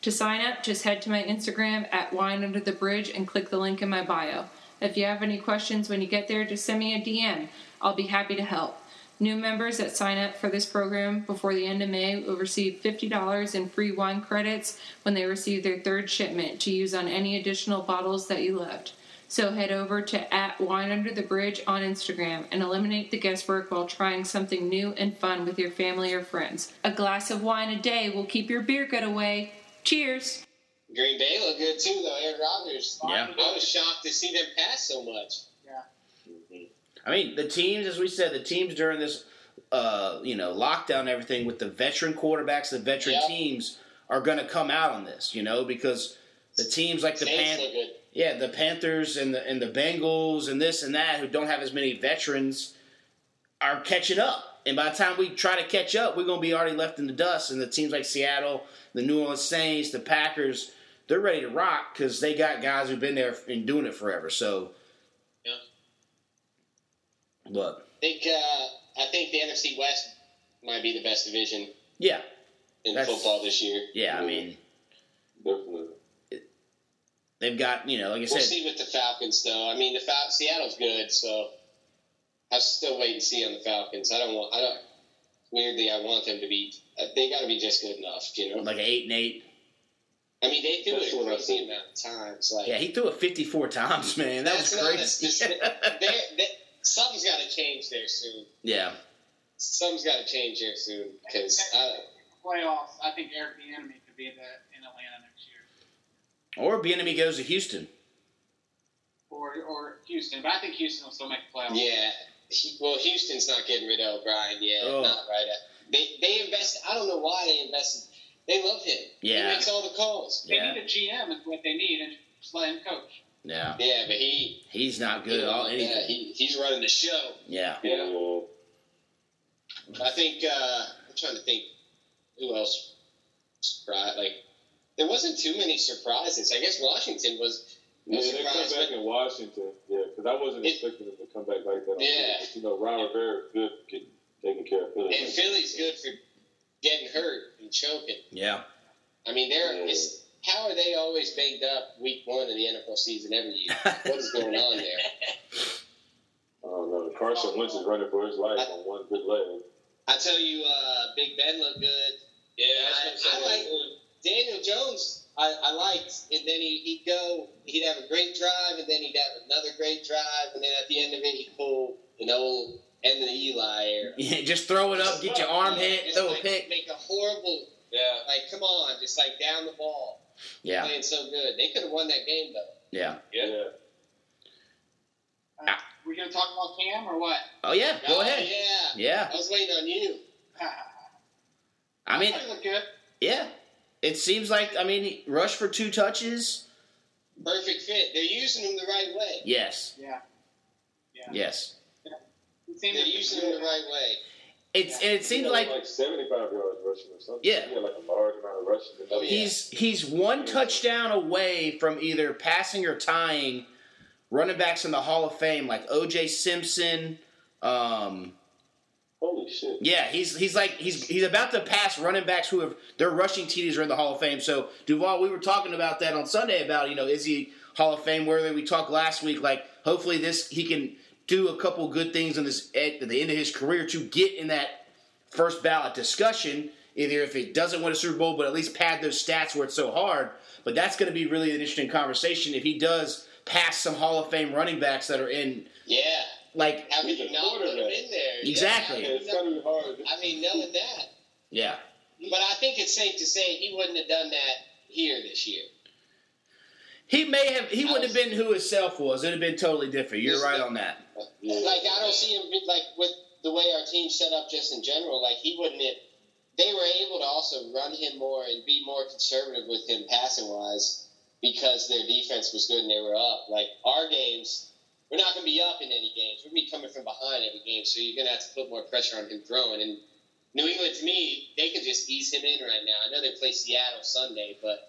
To sign up, just head to my Instagram at WineUnderTheBridge and click the link in my bio. If you have any questions when you get there, just send me a DM. I'll be happy to help. New members that sign up for this program before the end of May will receive $50 in free wine credits when they receive their third shipment to use on any additional bottles that you left. So head over to @WineUnderTheBridge on Instagram and eliminate the guesswork while trying something new and fun with your family or friends. A glass of wine a day will keep your beer gut away. Cheers! Green Bay looked good too, though. Aaron Rodgers. Yeah. I was shocked to see them pass so much. Yeah. I mean, the teams, as we said, the teams during this, lockdown and everything with the veteran quarterbacks, the veteran teams are going to come out on this, you know, because the teams like the Panthers. Yeah, the Panthers and the Bengals and this and that, who don't have as many veterans, are catching up. And by the time we try to catch up, we're going to be already left in the dust. And the teams like Seattle, the New Orleans Saints, the Packers, they're ready to rock because they got guys who've been there and doing it forever. So, yeah. Look. I think the NFC West might be the best division in football this year. Yeah, I mean. Definitely. They've got, you know, like I said. We'll see with the Falcons, though. I mean, Seattle's good, so I'll still wait and see on the Falcons. Weirdly, I want them to be. They got to be just good enough, you know. Like 8-8. I mean, they threw it a crazy amount of times. Like, yeah, he threw it 54 times, man. That was crazy. Something's got to change there soon. Yeah. Something's got to change there soon because playoffs. I think Eric Bieniemy could be in Atlanta next year. Or Bieniemy goes to Houston. Or Houston. But I think Houston will still make the playoffs. Yeah. Well, Houston's not getting rid of O'Brien yet. Oh. Not right. They invested. I don't know why they invested. They love him. Yeah. He makes all the calls. They need a GM is what they need, and just let him coach. Yeah. Yeah, but he's not good at all. Anything. Yeah, he's running the show. Yeah. Yeah. Well, I think I'm trying to think who else surprised. Like, there wasn't too many surprises. I guess Washington was. Yeah, they come back in Washington. Yeah, because I wasn't expecting them to come back like that. Yeah, but, you know, Ron Rivera is good, taking care of Philly. And Philly's good for getting hurt and choking. Yeah. I mean, how are they always banged up week one of the NFL season every year? What is going on there? I don't know. Carson Wentz is running for his life on one good leg. I tell you, Big Ben looked good. Yeah, I like Daniel Jones. I liked, and then he'd have a great drive, and then he'd have another great drive, and then at the end of it, he'd pull an old end of the Eli era. Yeah, just throw it up, get your arm hit, throw a pick. Make a horrible, come on, just like down the ball. Yeah. They're playing so good. They could have won that game, though. Yeah. Yeah. We're going to talk about Cam or what? Oh, yeah. Go ahead. Yeah. I was waiting on you. I mean, look good. Yeah. It seems like, rushed for 2 touches. Perfect fit. They're using him the right way. Yes. Yeah. Yes. Yeah. They're using him the right way. And it seems like 75 yards rushing or something. Yeah. He had like a large amount of rushing. He's one touchdown away from either passing or tying running backs in the Hall of Fame like O.J. Simpson. Holy shit. Yeah, he's about to pass running backs who have their rushing TDs are in the Hall of Fame. So, Duval, we were talking about that on Sunday about, is he Hall of Fame worthy? We talked last week, like, hopefully he can do a couple good things at the end of his career to get in that first ballot discussion, either if he doesn't win a Super Bowl, but at least pad those stats where it's so hard. But that's going to be really an interesting conversation if he does pass some Hall of Fame running backs that are in. Yeah. Like, how could you not put him in there? Exactly. Yeah, knowing that. Yeah. But I think it's safe to say he wouldn't have done that here this year. He may have. He wouldn't have been who his self was. It would have been totally different. You're right on that. Like, I don't see him, like, with the way our team's set up just in general, like, he wouldn't have. They were able to also run him more and be more conservative with him passing-wise because their defense was good and they were up. Like, our games, we're not going to be up in any games. We're going to be coming from behind every game, so you're going to have to put more pressure on him throwing. And New England, to me, they could just ease him in right now. I know they play Seattle Sunday, but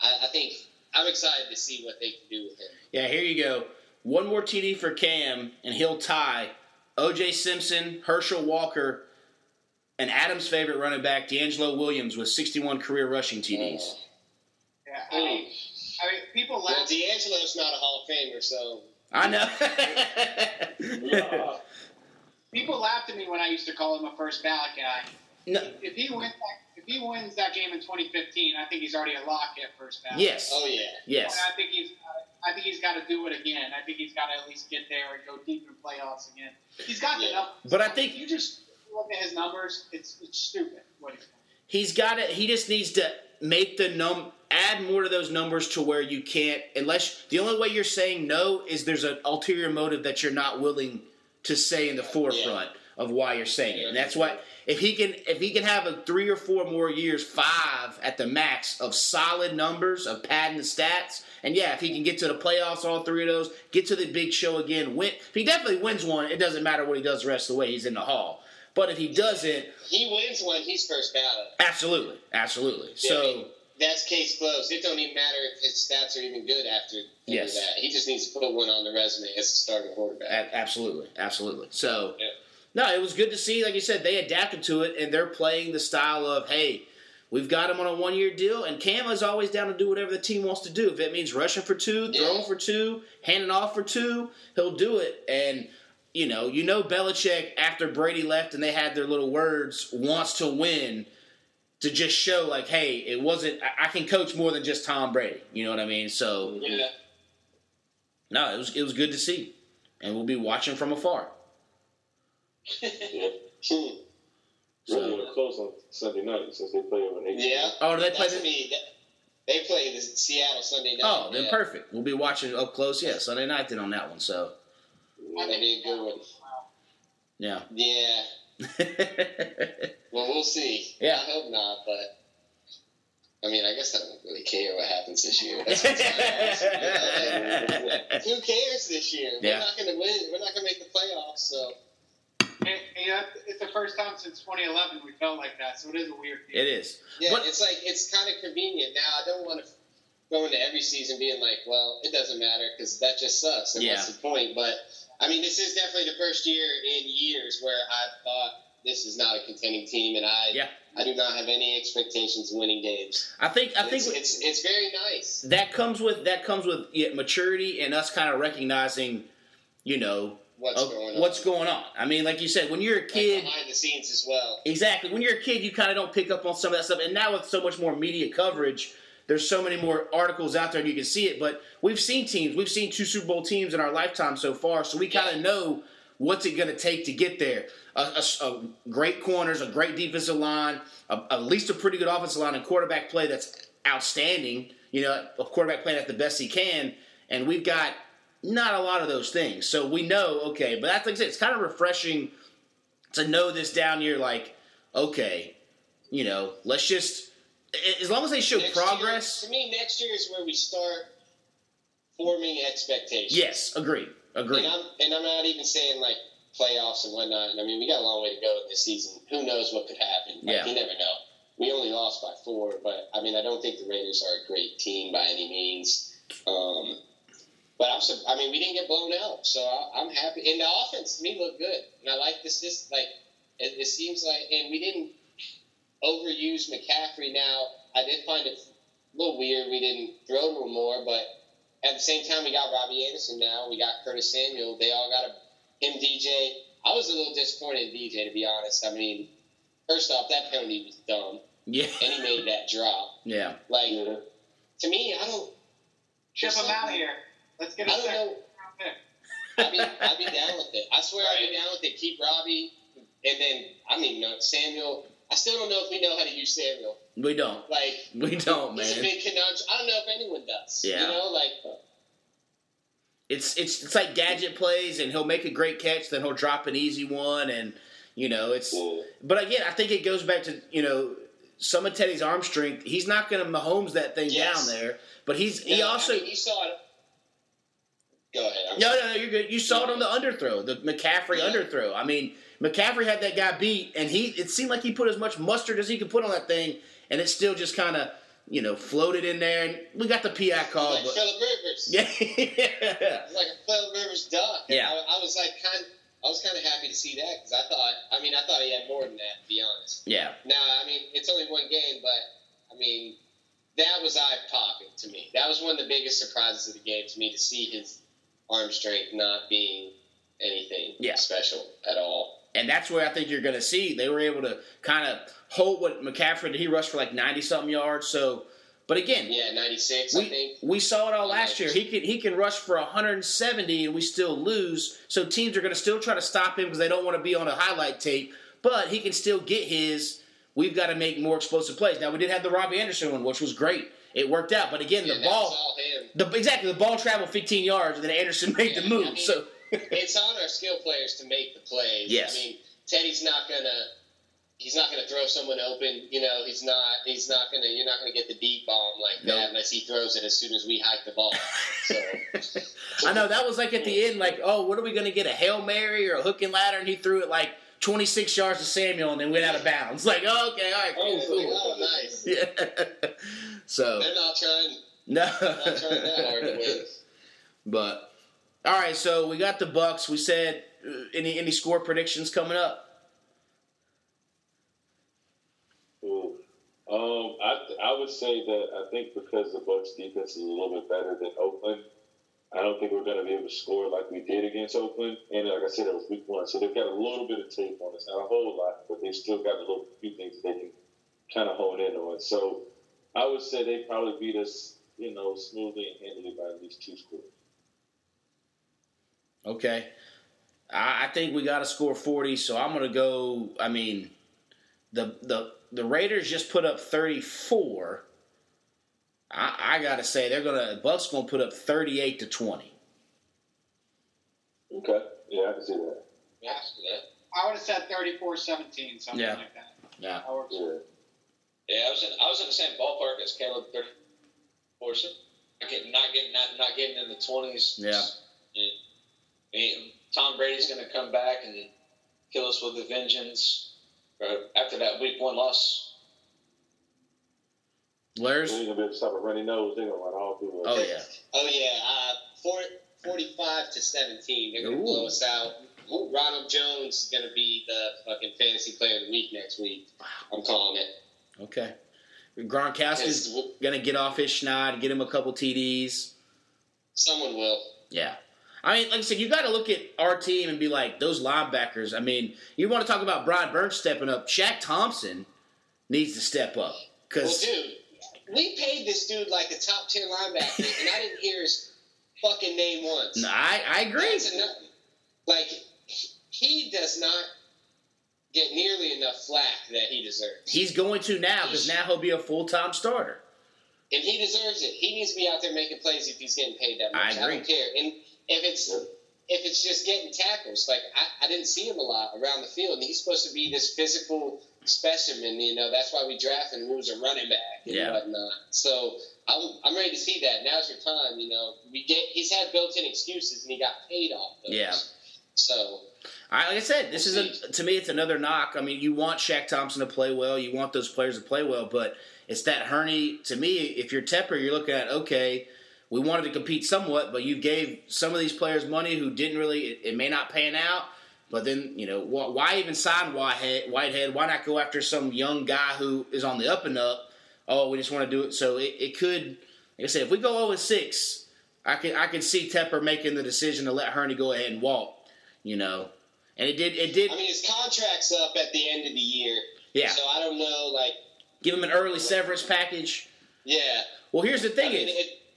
I think I'm excited to see what they can do with him. Yeah, here you go. One more TD for Cam, and he'll tie O.J. Simpson, Herschel Walker, and Adam's favorite running back, D'Angelo Williams, with 61 career rushing TDs. Yeah, I mean people laugh. Well, D'Angelo's not a Hall of Famer, so. I know. People laughed at me when I used to call him a first ballot guy. No. If he wins that game in 2015, I think he's already a lock at first ballot. Yes. Oh yeah. Yes. And I think he's got to do it again. I think he's got to at least get there and go deep in playoffs again. He's got the numbers. But I think you just look at his numbers. It's stupid. What he's got it. He just needs to make the add more to those numbers to where you can't. Unless the only way you're saying no is there's an ulterior motive that you're not willing to say in the forefront of why you're saying it. And that's why. If he can have a 3 or 4 more years, 5 at the max, of solid numbers, of padding the stats, and if he can get to the playoffs, all 3 of those, get to the big show again, win. If he definitely wins one, it doesn't matter what he does the rest of the way, he's in the Hall. But if he doesn't... He wins one, he's first ballot. Absolutely. Yeah, so I mean, that's case closed. It don't even matter if his stats are even good after that. He just needs to put one on the resume as a starting quarterback. Absolutely. So... Yeah. No, it was good to see, like you said, they adapted to it, and they're playing the style of, hey, we've got him on a 1-year deal, and Cam is always down to do whatever the team wants to do. If it means rushing for 2, throwing for 2, handing off for 2, he'll do it. And, Belichick, after Brady left and they had their little words, wants to win to just show, like, hey, it wasn't – I can coach more than just Tom Brady. You know what I mean? So, no, it was good to see, and we'll be watching from afar. Really close on Sunday night since they play over an 8. Yeah. Oh, do they play they play the Seattle Sunday night. Oh, then perfect. We'll be watching up close. Yeah, Sunday night then on that one. So that'd be a good one. Yeah. Yeah. Well, we'll see. Yeah. I hope not, but I guess I don't really care what happens this year. That's what who cares this year? Yeah. We're not going to win. We're not going to make the playoffs. So. It's the first time since 2011 we felt like that, so it is a weird thing. It is. Yeah, but it's like, it's kind of convenient. Now, I don't want to go into every season being like, well, it doesn't matter because that just sucks. And what's the point? But, this is definitely the first year in years where I thought this is not a contending team, and I do not have any expectations of winning games. I think it's very nice. That comes with maturity and us kind of recognizing, what's going on. I mean, like you said, when you're a kid, behind the scenes as well. Exactly. When you're a kid, you kind of don't pick up on some of that stuff. And now with so much more media coverage, there's so many more articles out there and you can see it. But we've seen two Super Bowl teams in our lifetime so far, so we kind of know what's it going to take to get there. A great corners, a great defensive line, at least a pretty good offensive line, and quarterback play that's outstanding. A quarterback playing at the best he can, and we've got not a lot of those things. So we know, okay, but that's like I said, it's kind of refreshing to know this down year. Like, okay, let's just, as long as they show progress. Next year is where we start forming expectations. Yes, agreed. And I'm not even saying like playoffs and whatnot. I mean, we got a long way to go in this season. Who knows what could happen? Like, you never know. We only lost by 4, but I mean, I don't think the Raiders are a great team by any means. But we didn't get blown out, so I'm happy. And the offense to me looked good, and I like this. This it seems like, and we didn't overuse McCaffrey. Now I did find it a little weird we didn't throw to him more, but at the same time, we got Robbie Anderson now. We got Curtis Samuel. They all got him, DJ. I was a little disappointed in DJ, to be honest. I mean, first off, that penalty was dumb. Yeah. And he made that drop. Yeah. To me, I don't... Ship him out here. Let's get a second round pick. I'd be down with it. I swear I'd be down with it. Keep Robbie. And then, I don't even know, Samuel... I still don't know if we know how to use Samuel. We don't. We don't, man. It's a big conundrum. I don't know if anyone does. Yeah. It's like gadget plays, and he'll make a great catch, then he'll drop an easy one, and it's. Whoa. But again, I think it goes back to some of Teddy's arm strength. He's not going to Mahomes that thing down there, but he also. I mean, you saw it. Go ahead. No, you're good. You saw it on the underthrow, the McCaffrey underthrow. I mean. McCaffrey had that guy beat, and it seemed like he put as much mustard as he could put on that thing, and it still just kind of, floated in there. And we got the PI call. Like Phillip Rivers. Yeah. It was like a Phillip Rivers duck. And yeah. I was kind of happy to see that because I thought he had more than that, to be honest. Yeah. Now, it's only one game, but, that was eye-popping to me. That was one of the biggest surprises of the game to me, to see his arm strength not being anything special at all. And that's where I think you're going to see they were able to kind of hold what McCaffrey did. He rushed for like 90-something yards. So, but again, 96. I think we saw it all last year. He can rush for 170, and we still lose. So teams are going to still try to stop him because they don't want to be on a highlight tape. But he can still get his. We've got to make more explosive plays. Now we did have the Robbie Anderson one, which was great. It worked out. But again, the ball, the ball traveled 15 yards, and then Anderson made the move. So. It's on our skill players to make the plays. Yes. Teddy's not gonna throw someone open. You're not gonna get the deep bomb like that unless he throws it as soon as we hike the ball. So I know that was like at the end, like, oh, what are we gonna get, a Hail Mary or a hook and ladder? And he threw it like 26 yards to Samuel and then went out of bounds. Like, oh, okay, all right, cool. Like, oh, nice. Yeah. So they're not trying. No. They're not trying that hard to win. But. All right, so we got the Bucs. We said any score predictions coming up? Ooh. I would say that I think because the Bucs defense is a little bit better than Oakland, I don't think we're going to be able to score like we did against Oakland. And like I said, that was week 1, so they've got a little bit of tape on us, not a whole lot, but they've still got a few things they can kind of hone in on. So I would say they probably beat us, smoothly and handily by at least 2 scores. Okay. I think we got to score 40, so I'm going to go, the Raiders just put up 34. I got to say, Bucks going to put up 38-20. Okay. Yeah, I can see that. Yeah, I would have said 34-17, something like that. Yeah. That works. Yeah, I was in the same ballpark as Caleb, 34. Not getting in the 20s. Yeah. Yeah. Tom Brady's going to come back and kill us with a vengeance after that week 1 loss. Larry's going to be able to stop a runny nose. They're going to run all through. Oh yeah. 45-17. They're going to blow us out. Ooh, Ronald Jones is going to be the fucking fantasy player of the week next week. I'm calling it. Okay. Gronkowski's going to get off his schneid, get him a couple TDs. Someone will. Yeah. I mean, like I said, you got to look at our team and be like, those linebackers. I mean, you want to talk about Brian Burns stepping up. Shaq Thompson needs to step up. Cause, well, dude, we paid this dude like a top 10 linebacker, and I didn't hear his fucking name once. No, I agree. That's enough. Like, he does not get nearly enough flack that he deserves. He's going to now, because now he'll be a full-time starter. And he deserves it. He needs to be out there making plays if he's getting paid that much. I agree. I don't care. And if it's just getting tackles, like I didn't see him a lot around the field, and he's supposed to be this physical specimen, you know. That's why we draft and lose a running back and whatnot. So I'm ready to see that. Now's your time, you know. He's had built-in excuses, and he got paid off those. Yeah. So, like I said, this is to me, it's another knock. I mean, you want Shaq Thompson to play well, you want those players to play well, but it's that Hurney. To me, if you're Tepper, you're looking at, okay, we wanted to compete somewhat, but you gave some of these players money who didn't really. It may not pan out, but then you know why even sign Whitehead? Why not go after some young guy who is on the up and up? Oh, we just want to do it. So it could, like I said, if we go 0-6, I could see Tepper making the decision to let Hurney go ahead and walk. You know, and it did. I mean, his contract's up at the end of the year. Yeah. So I don't know, like, give him an early severance package. Yeah. Well, here's the thing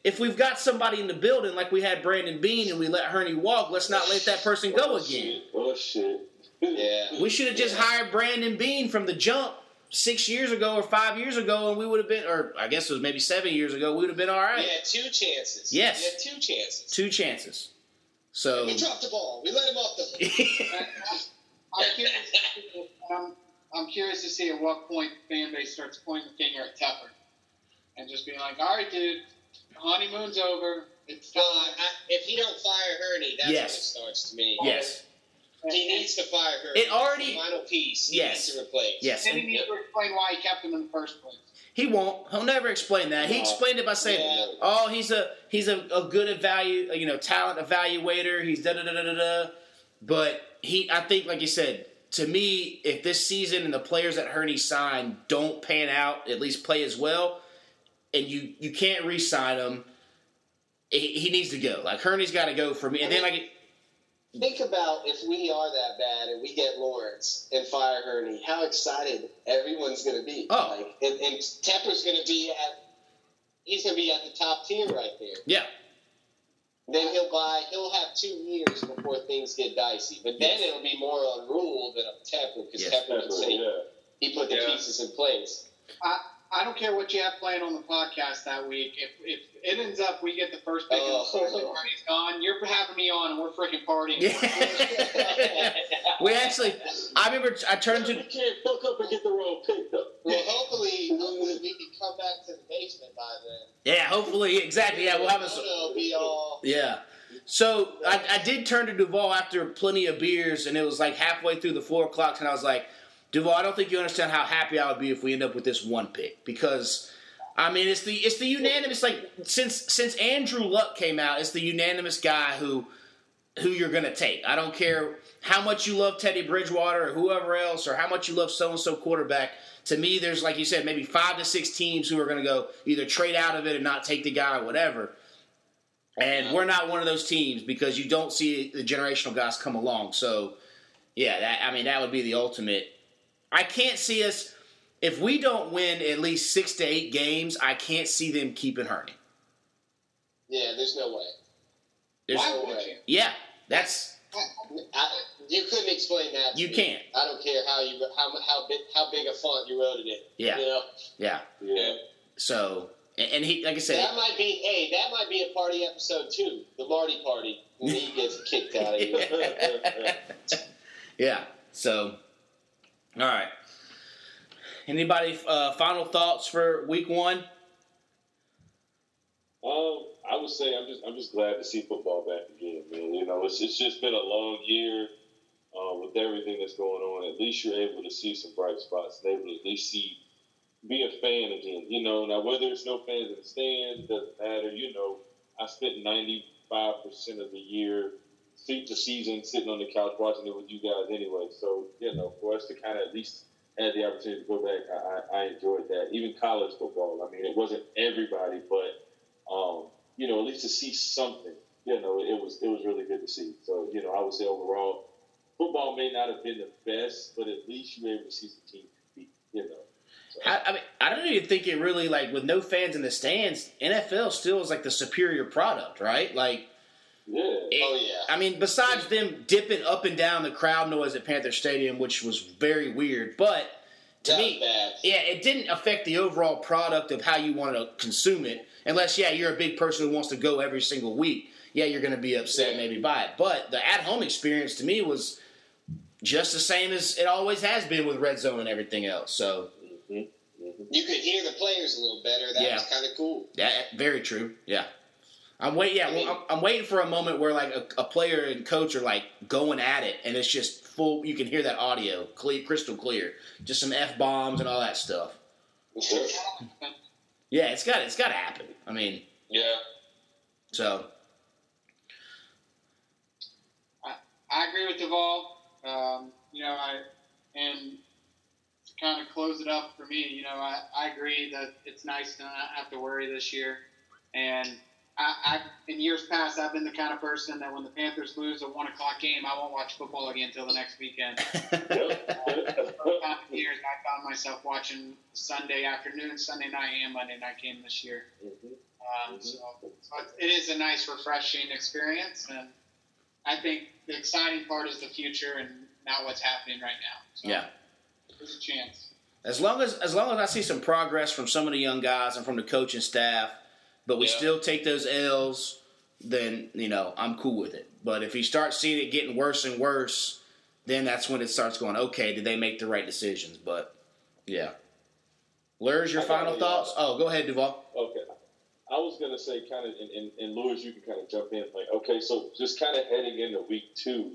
if we've got somebody in the building like we had Brandon Bean and we let Hurney walk, let's not let that person go again. Bullshit. Yeah. We should have just hired Brandon Bean from the jump 6 years ago or 5 years ago, and we would have been, or I guess it was maybe 7 years ago, we would have been all right. We had 2 chances. Yes. We had 2 chances. 2 chances. So he dropped the ball. We let him off the ball. I'm curious to see at what point the fan base starts pointing the finger at Tepper and just being like, all right, dude, honeymoon's over. It's time. If he don't fire Hurney, that's when it starts to me. Yes. He needs to fire Hurney. It already. The final piece. He needs to replace. Yes. And he needs to explain why he kept him in the first place. He won't. He'll never explain that. He explained it by saying, he's a good value, you know, talent evaluator. He's da-da-da-da-da-da. But I think, like you said, to me, if this season and the players that Hurney signed don't pan out, at least play as well, and you can't re-sign him, he needs to go. Like, Hurney's got to go for me. And then think about if we are that bad and we get Lawrence and fire Hurney, how excited everyone's going to be. Oh. Like, and Tepper's going to be at the top tier right there. Yeah. Then he'll have 2 years before things get dicey. But then it'll be more on Rule than on Tepper, because Tepper would say he put the pieces in place. I don't care what you have playing on the podcast that week. If it ends up we get the first pick and the party's gone, you're having me on and we're freaking partying. Yeah. We actually, I remember I turned to. We can't hook up and get the wrong pick though. Well, hopefully we can come back to the basement by then. Yeah, hopefully, exactly. Yeah, we'll have a. Be all. Yeah. So I did turn to Duvall after plenty of beers, and it was like halfway through the 4 o'clock, and I was like, Duval, I don't think you understand how happy I would be if we end up with this 1 pick, because, I mean, it's the unanimous, like, since Andrew Luck came out, it's the unanimous guy who you're going to take. I don't care how much you love Teddy Bridgewater or whoever else, or how much you love so-and-so quarterback. To me, there's, like you said, maybe 5 to 6 teams who are going to go either trade out of it and not take the guy or whatever. And we're not one of those teams, because you don't see the generational guys come along. So, yeah, that would be the ultimate. I can't see us, if we don't win at least 6 to 8 games, I can't see them keeping Hurney. Yeah, there's no way. Why would you? Yeah, that's. You couldn't explain that. You can't. I don't care how big a font you wrote it in. Yeah. You know? Yeah. So, and he, like I said. That might be a party episode too. The Marty party, when he gets kicked out of here. Yeah, so. All right. Anybody final thoughts for Week 1? I would say I'm just glad to see football back again, man. You know, it's just been a long year with everything that's going on. At least you're able to see some bright spots. And able to at least be a fan again. You know, now whether it's no fans in the stands, it doesn't matter. You know, I spent 95% of the year think the season sitting on the couch watching it with you guys anyway. So, you know, for us to kind of at least have the opportunity to go back, I enjoyed that. Even college football. I mean, it wasn't everybody, but, you know, at least to see something, you know, it was really good to see. So, you know, I would say overall, football may not have been the best, but at least you were able to see the team compete, you know. So. I mean, I don't even think it really, like, with no fans in the stands, NFL still is, like, the superior product, right? Like, yeah. I mean, besides them dipping up and down the crowd noise at Panther Stadium, which was very weird, but to me, it didn't affect the overall product of how you want to consume it, unless, you're a big person who wants to go every single week. Yeah, you're going to be upset maybe by it. But the at-home experience to me was just the same as it always has been with Red Zone and everything else. So you could hear the players a little better. That was kind of cool. Yeah, very true. Yeah. I'm waiting for a moment where like a player and coach are like going at it, and it's just full. You can hear that audio, clear, crystal clear. Just some F-bombs and all that stuff. Sure. Yeah, it's got to happen. I mean, yeah. So I agree with Duvall. And to kind of close it up for me, you know, I agree that it's nice to not have to worry this year, and. In years past, I've been the kind of person that when the Panthers lose a 1 o'clock game, I won't watch football again until the next weekend. For years, I found myself watching Sunday afternoon, Sunday night, and Monday night game this year. So it is a nice, refreshing experience, and I think the exciting part is the future and not what's happening right now. So there's a chance. As long as I see some progress from some of the young guys and from the coaching staff, but we still take those L's, then, you know, I'm cool with it. But if you start seeing it getting worse and worse, then that's when it starts going, okay, did they make the right decisions? But, Lurs, your final thoughts? Oh, go ahead, Duvall. Okay. I was going to say kind of, and Lurs, you can kind of jump in. Like, okay, so just kind of heading into week 2,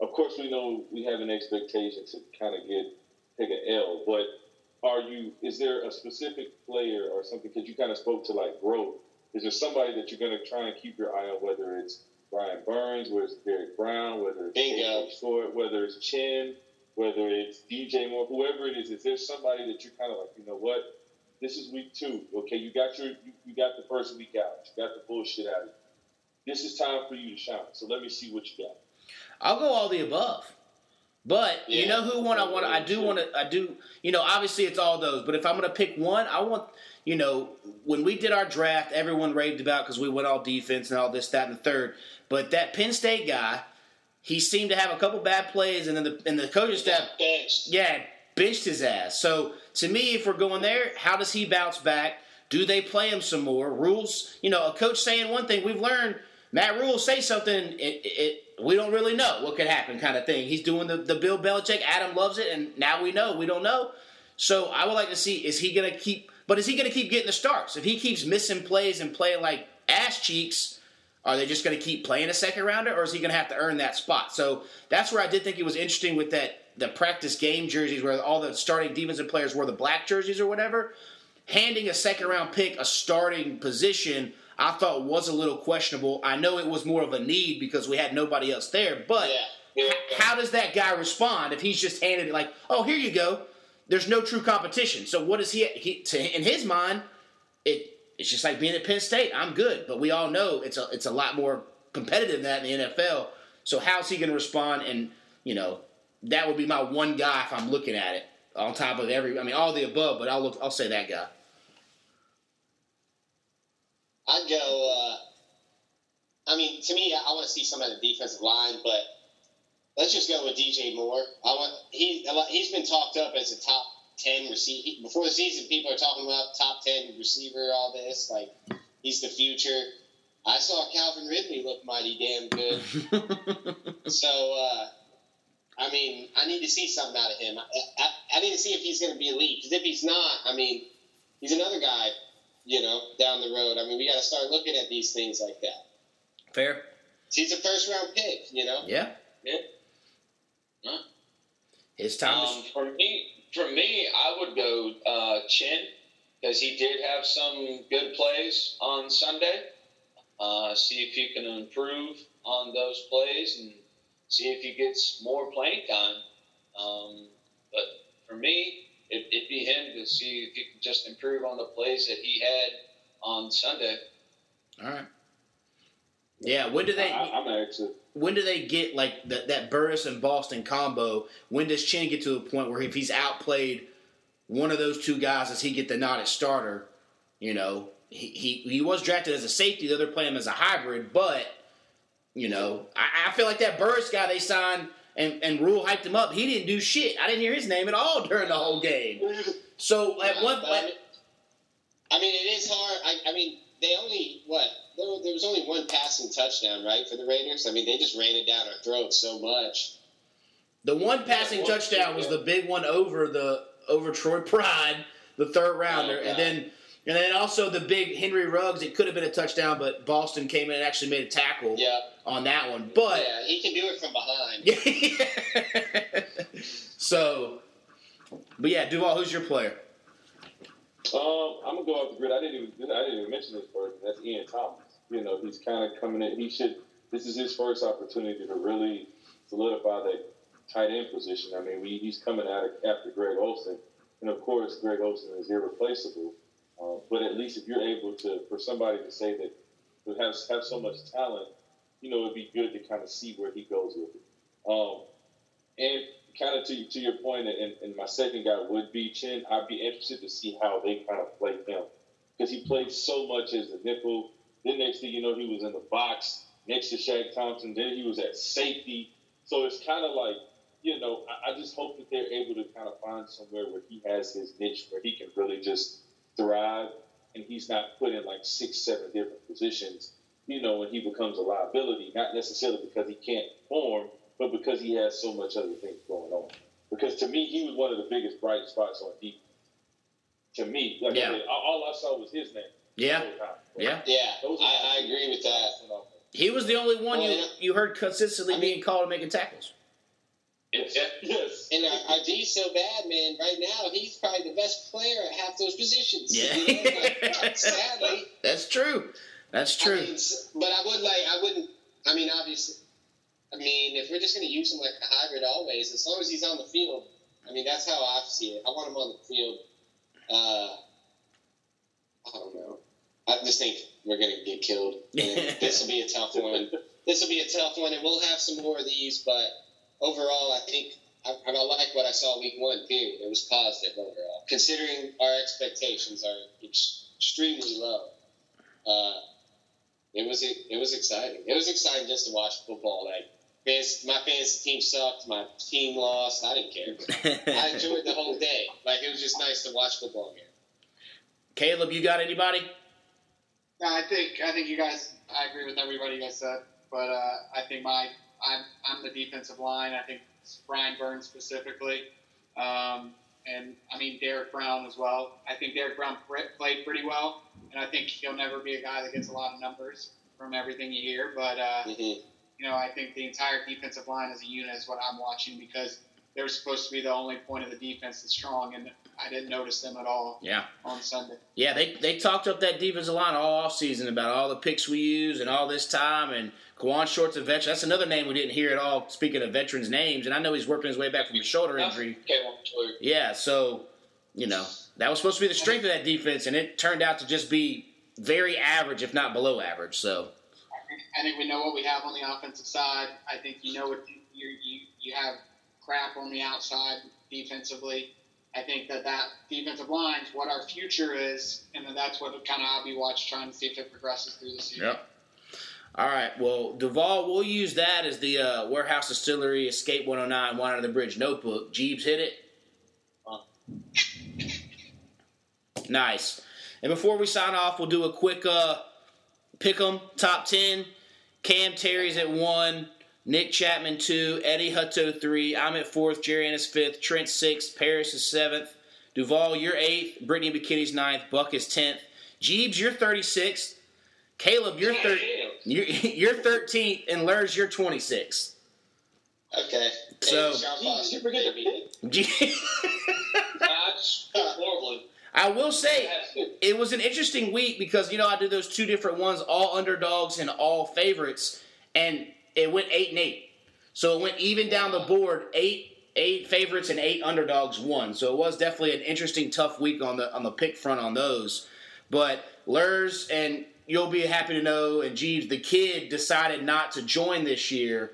of course we know we have an expectation to kind of take an L, but is there a specific player or something, because you kind of spoke to like growth, is there somebody that you're going to try and keep your eye on, whether it's Brian Burns, whether it's Derrick Brown, whether it's Short, whether it's Chin, whether it's DJ Moore, whoever it is there somebody that you're kind of like, you know what, this is week 2, okay, you got the first week out, you got the bullshit out of you. This is time for you to shine, so let me see what you got. I'll go all the above. But you know who one I do want to. You know, obviously it's all those. But if I'm going to pick one, I want. You know, when we did our draft, everyone raved about because we went all defense and all this, that, and the third. But that Penn State guy, he seemed to have a couple bad plays, and then the coaching staff benched his ass. So to me, if we're going there, how does he bounce back? Do they play him some more? Rules, you know, a coach saying one thing we've learned. Matt Rule say something. We don't really know what could happen kind of thing. He's doing the Bill Belichick, Adam loves it, and now we know. We don't know. So I would like to see, is he going to keep getting the starts? If he keeps missing plays and playing like ass cheeks, are they just going to keep playing a second rounder, or is he going to have to earn that spot? So that's where I did think it was interesting with that the practice game jerseys where all the starting defensive players wore the black jerseys or whatever. Handing a second-round pick a starting position I thought was a little questionable. I know it was more of a need because we had nobody else there, but how does that guy respond if he's just handed it like, oh, here you go. There's no true competition. So what is in his mind, it's just like being at Penn State. I'm good, but we all know it's a lot more competitive than that in the NFL. So how's he going to respond? And, you know, that would be my one guy if I'm looking at it on top of all the above, but I'll say that guy. I'd go, to me, I want to see some of the defensive line, but let's just go with DJ Moore. He's been talked up as a top 10 receiver. Before the season, people are talking about top 10 receiver, all this. Like, he's the future. I saw Calvin Ridley look mighty damn good. So I need to see something out of him. I need to see if he's going to be elite. Because if he's not, he's another guy. You know, down the road. We got to start looking at these things like that. Fair. He's a first-round pick, you know? Yeah. Huh? His time For me, I would go Chin, because he did have some good plays on Sunday. See if you can improve on those plays and see if he gets more playing time. But for me, it'd be him to see if he can just improve on the plays that he had on Sunday. All right. Yeah, when do they get like that Burris and Boston combo? When does Chin get to a point where if he's outplayed one of those two guys, does he get the nod as starter? You know, he was drafted as a safety. The other play him as a hybrid, but you know, I feel like that Burris guy they signed and Rule hyped him up. He didn't do shit. I didn't hear his name at all during the whole game. So at one point, I mean, it is hard. I mean. They only, there was only one passing touchdown, right, for the Raiders? I mean, they just ran it down our throats so much. The one passing touchdown was the big one over Troy Pride, the third rounder. Oh, and then also the big Henry Ruggs. It could have been a touchdown, but Boston came in and actually made a tackle on that one. But yeah, he can do it from behind. So, but yeah, Duval, who's your player? I'm gonna go off the grid. I didn't even mention this person. That's Ian Thomas. You know, he's kind of coming in. This is his first opportunity to really solidify that tight end position. I mean, he's coming out after Greg Olsen, and of course, Greg Olsen is irreplaceable. But at least if you're able to, for somebody to say that who have so much talent, you know, it'd be good to kind of see where he goes with it. And kind of to your point, and my second guy would be Chin. I'd be interested to see how they kind of play him because he played so much as the nickel. Then next thing you know, he was in the box next to Shaq Thompson. Then he was at safety. So it's kind of like, you know, I just hope that they're able to kind of find somewhere where he has his niche, where he can really just thrive and he's not put in like 6, 7 different positions, you know, when he becomes a liability, not necessarily because he can't perform, but because he has so much other things going on. Because to me, he was one of the biggest bright spots on defense. To me, like I said, all I saw was his name. I agree with that. He was the only one you heard consistently being called and making tackles. Yes. And our D's so bad, man. Right now, he's probably the best player at half those positions. Yeah. You know, like, sadly, that's true. I mean, but obviously. I mean, if we're just going to use him like a hybrid always, as long as he's on the field, I mean, that's how I see it. I want him on the field. I don't know. I just think we're going to get killed. This will be a tough one. And we'll have some more of these. But overall, I think I like what I saw week one, period. It was positive overall, considering our expectations are extremely low. It was exciting. It was exciting just to watch football. Like, my fantasy team sucked. My team lost. I didn't care. I enjoyed the whole day. Like, it was just nice to watch football again. Caleb, you got anybody? No, I think you guys. I agree with everybody you guys said, but I think I'm the defensive line. I think Brian Burns specifically, and I mean Derrick Brown as well. I think Derrick Brown played pretty well, and I think he'll never be a guy that gets a lot of numbers from everything you hear. But you know, I think the entire defensive line as a unit is what I'm watching because they're supposed to be the only point of the defense that's strong, and I didn't notice them at all. Yeah. On Sunday. Yeah, they talked up that defensive line all offseason about all the picks we use and all this time, and Quan Short's a veteran. That's another name we didn't hear at all. Speaking of veterans' names, and I know he's working his way back from a shoulder injury. Yeah, so you know that was supposed to be the strength of that defense, and it turned out to just be very average, if not below average. So I think we know what we have on the offensive side. I think you know what you have crap on the outside defensively. I think that defensive line is what our future is, and that's what kind of I'll be watching, trying to see if it progresses through the season. Yep. All right. Well, Duval, we'll use that as the Warehouse Distillery Escape 109 Wine Under the Bridge notebook. Jeebs hit it. Nice. And before we sign off, we'll do a quick pick 'em top 10. Cam Terry's at 1. Nick Chapman 2, Eddie Hutto 3, I'm at 4th, Jerry Annis 5th, Trent 6th, Paris is 7th, Duval, you're 8th, Brittany McKinney's 9th, Buck is 10th, Jeebs, you're 36th, Caleb, you're 13th, and Lurs, you're 26th. Okay. So, hey, Sean Foster, you forget to be. I just horrible. I will say it was an interesting week because, you know, I did those two different ones, all underdogs and all favorites, and it went 8-8. So it went even down the board, eight favorites and eight underdogs won. So it was definitely an interesting, tough week on the pick front on those. But Lurs, and you'll be happy to know, and Jeeves, the kid, decided not to join this year.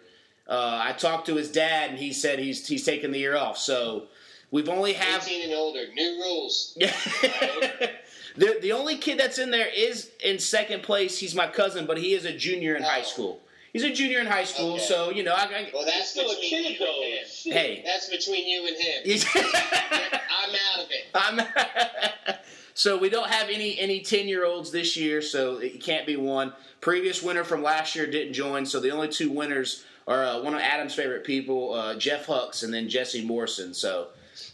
I talked to his dad, and he said he's taking the year off. So we've only have 18 and older, new rules. The only kid that's in there is in second place. He's my cousin, but he is a junior in high school. He's a junior in high school, okay. So, you know. Well, that's still a kid, though. Hey. That's between you and him. I'm out of it. So we don't have any 10-year-olds this year, so it can't be one. Previous winner from last year didn't join, so the only two winners are one of Adam's favorite people, Jeff Hucks, and then Jesse Morrison. So,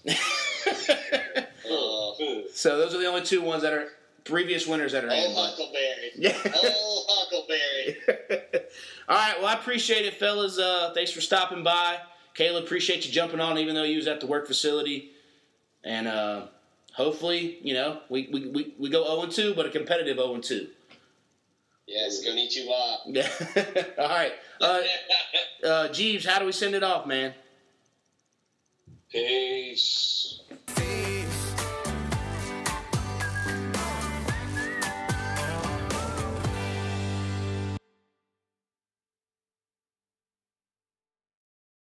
so those are the only two ones that are previous winners that are in. Oh, Huckleberry. Yeah. Oh, Huckleberry. All right, well, I appreciate it, fellas. Thanks for stopping by. Caleb, appreciate you jumping on, even though you was at the work facility. And hopefully, you know, we go 0-2, but a competitive 0-2. Yes, konnichiwa. Yeah. All right. Jeeves, how do we send it off, man? Peace.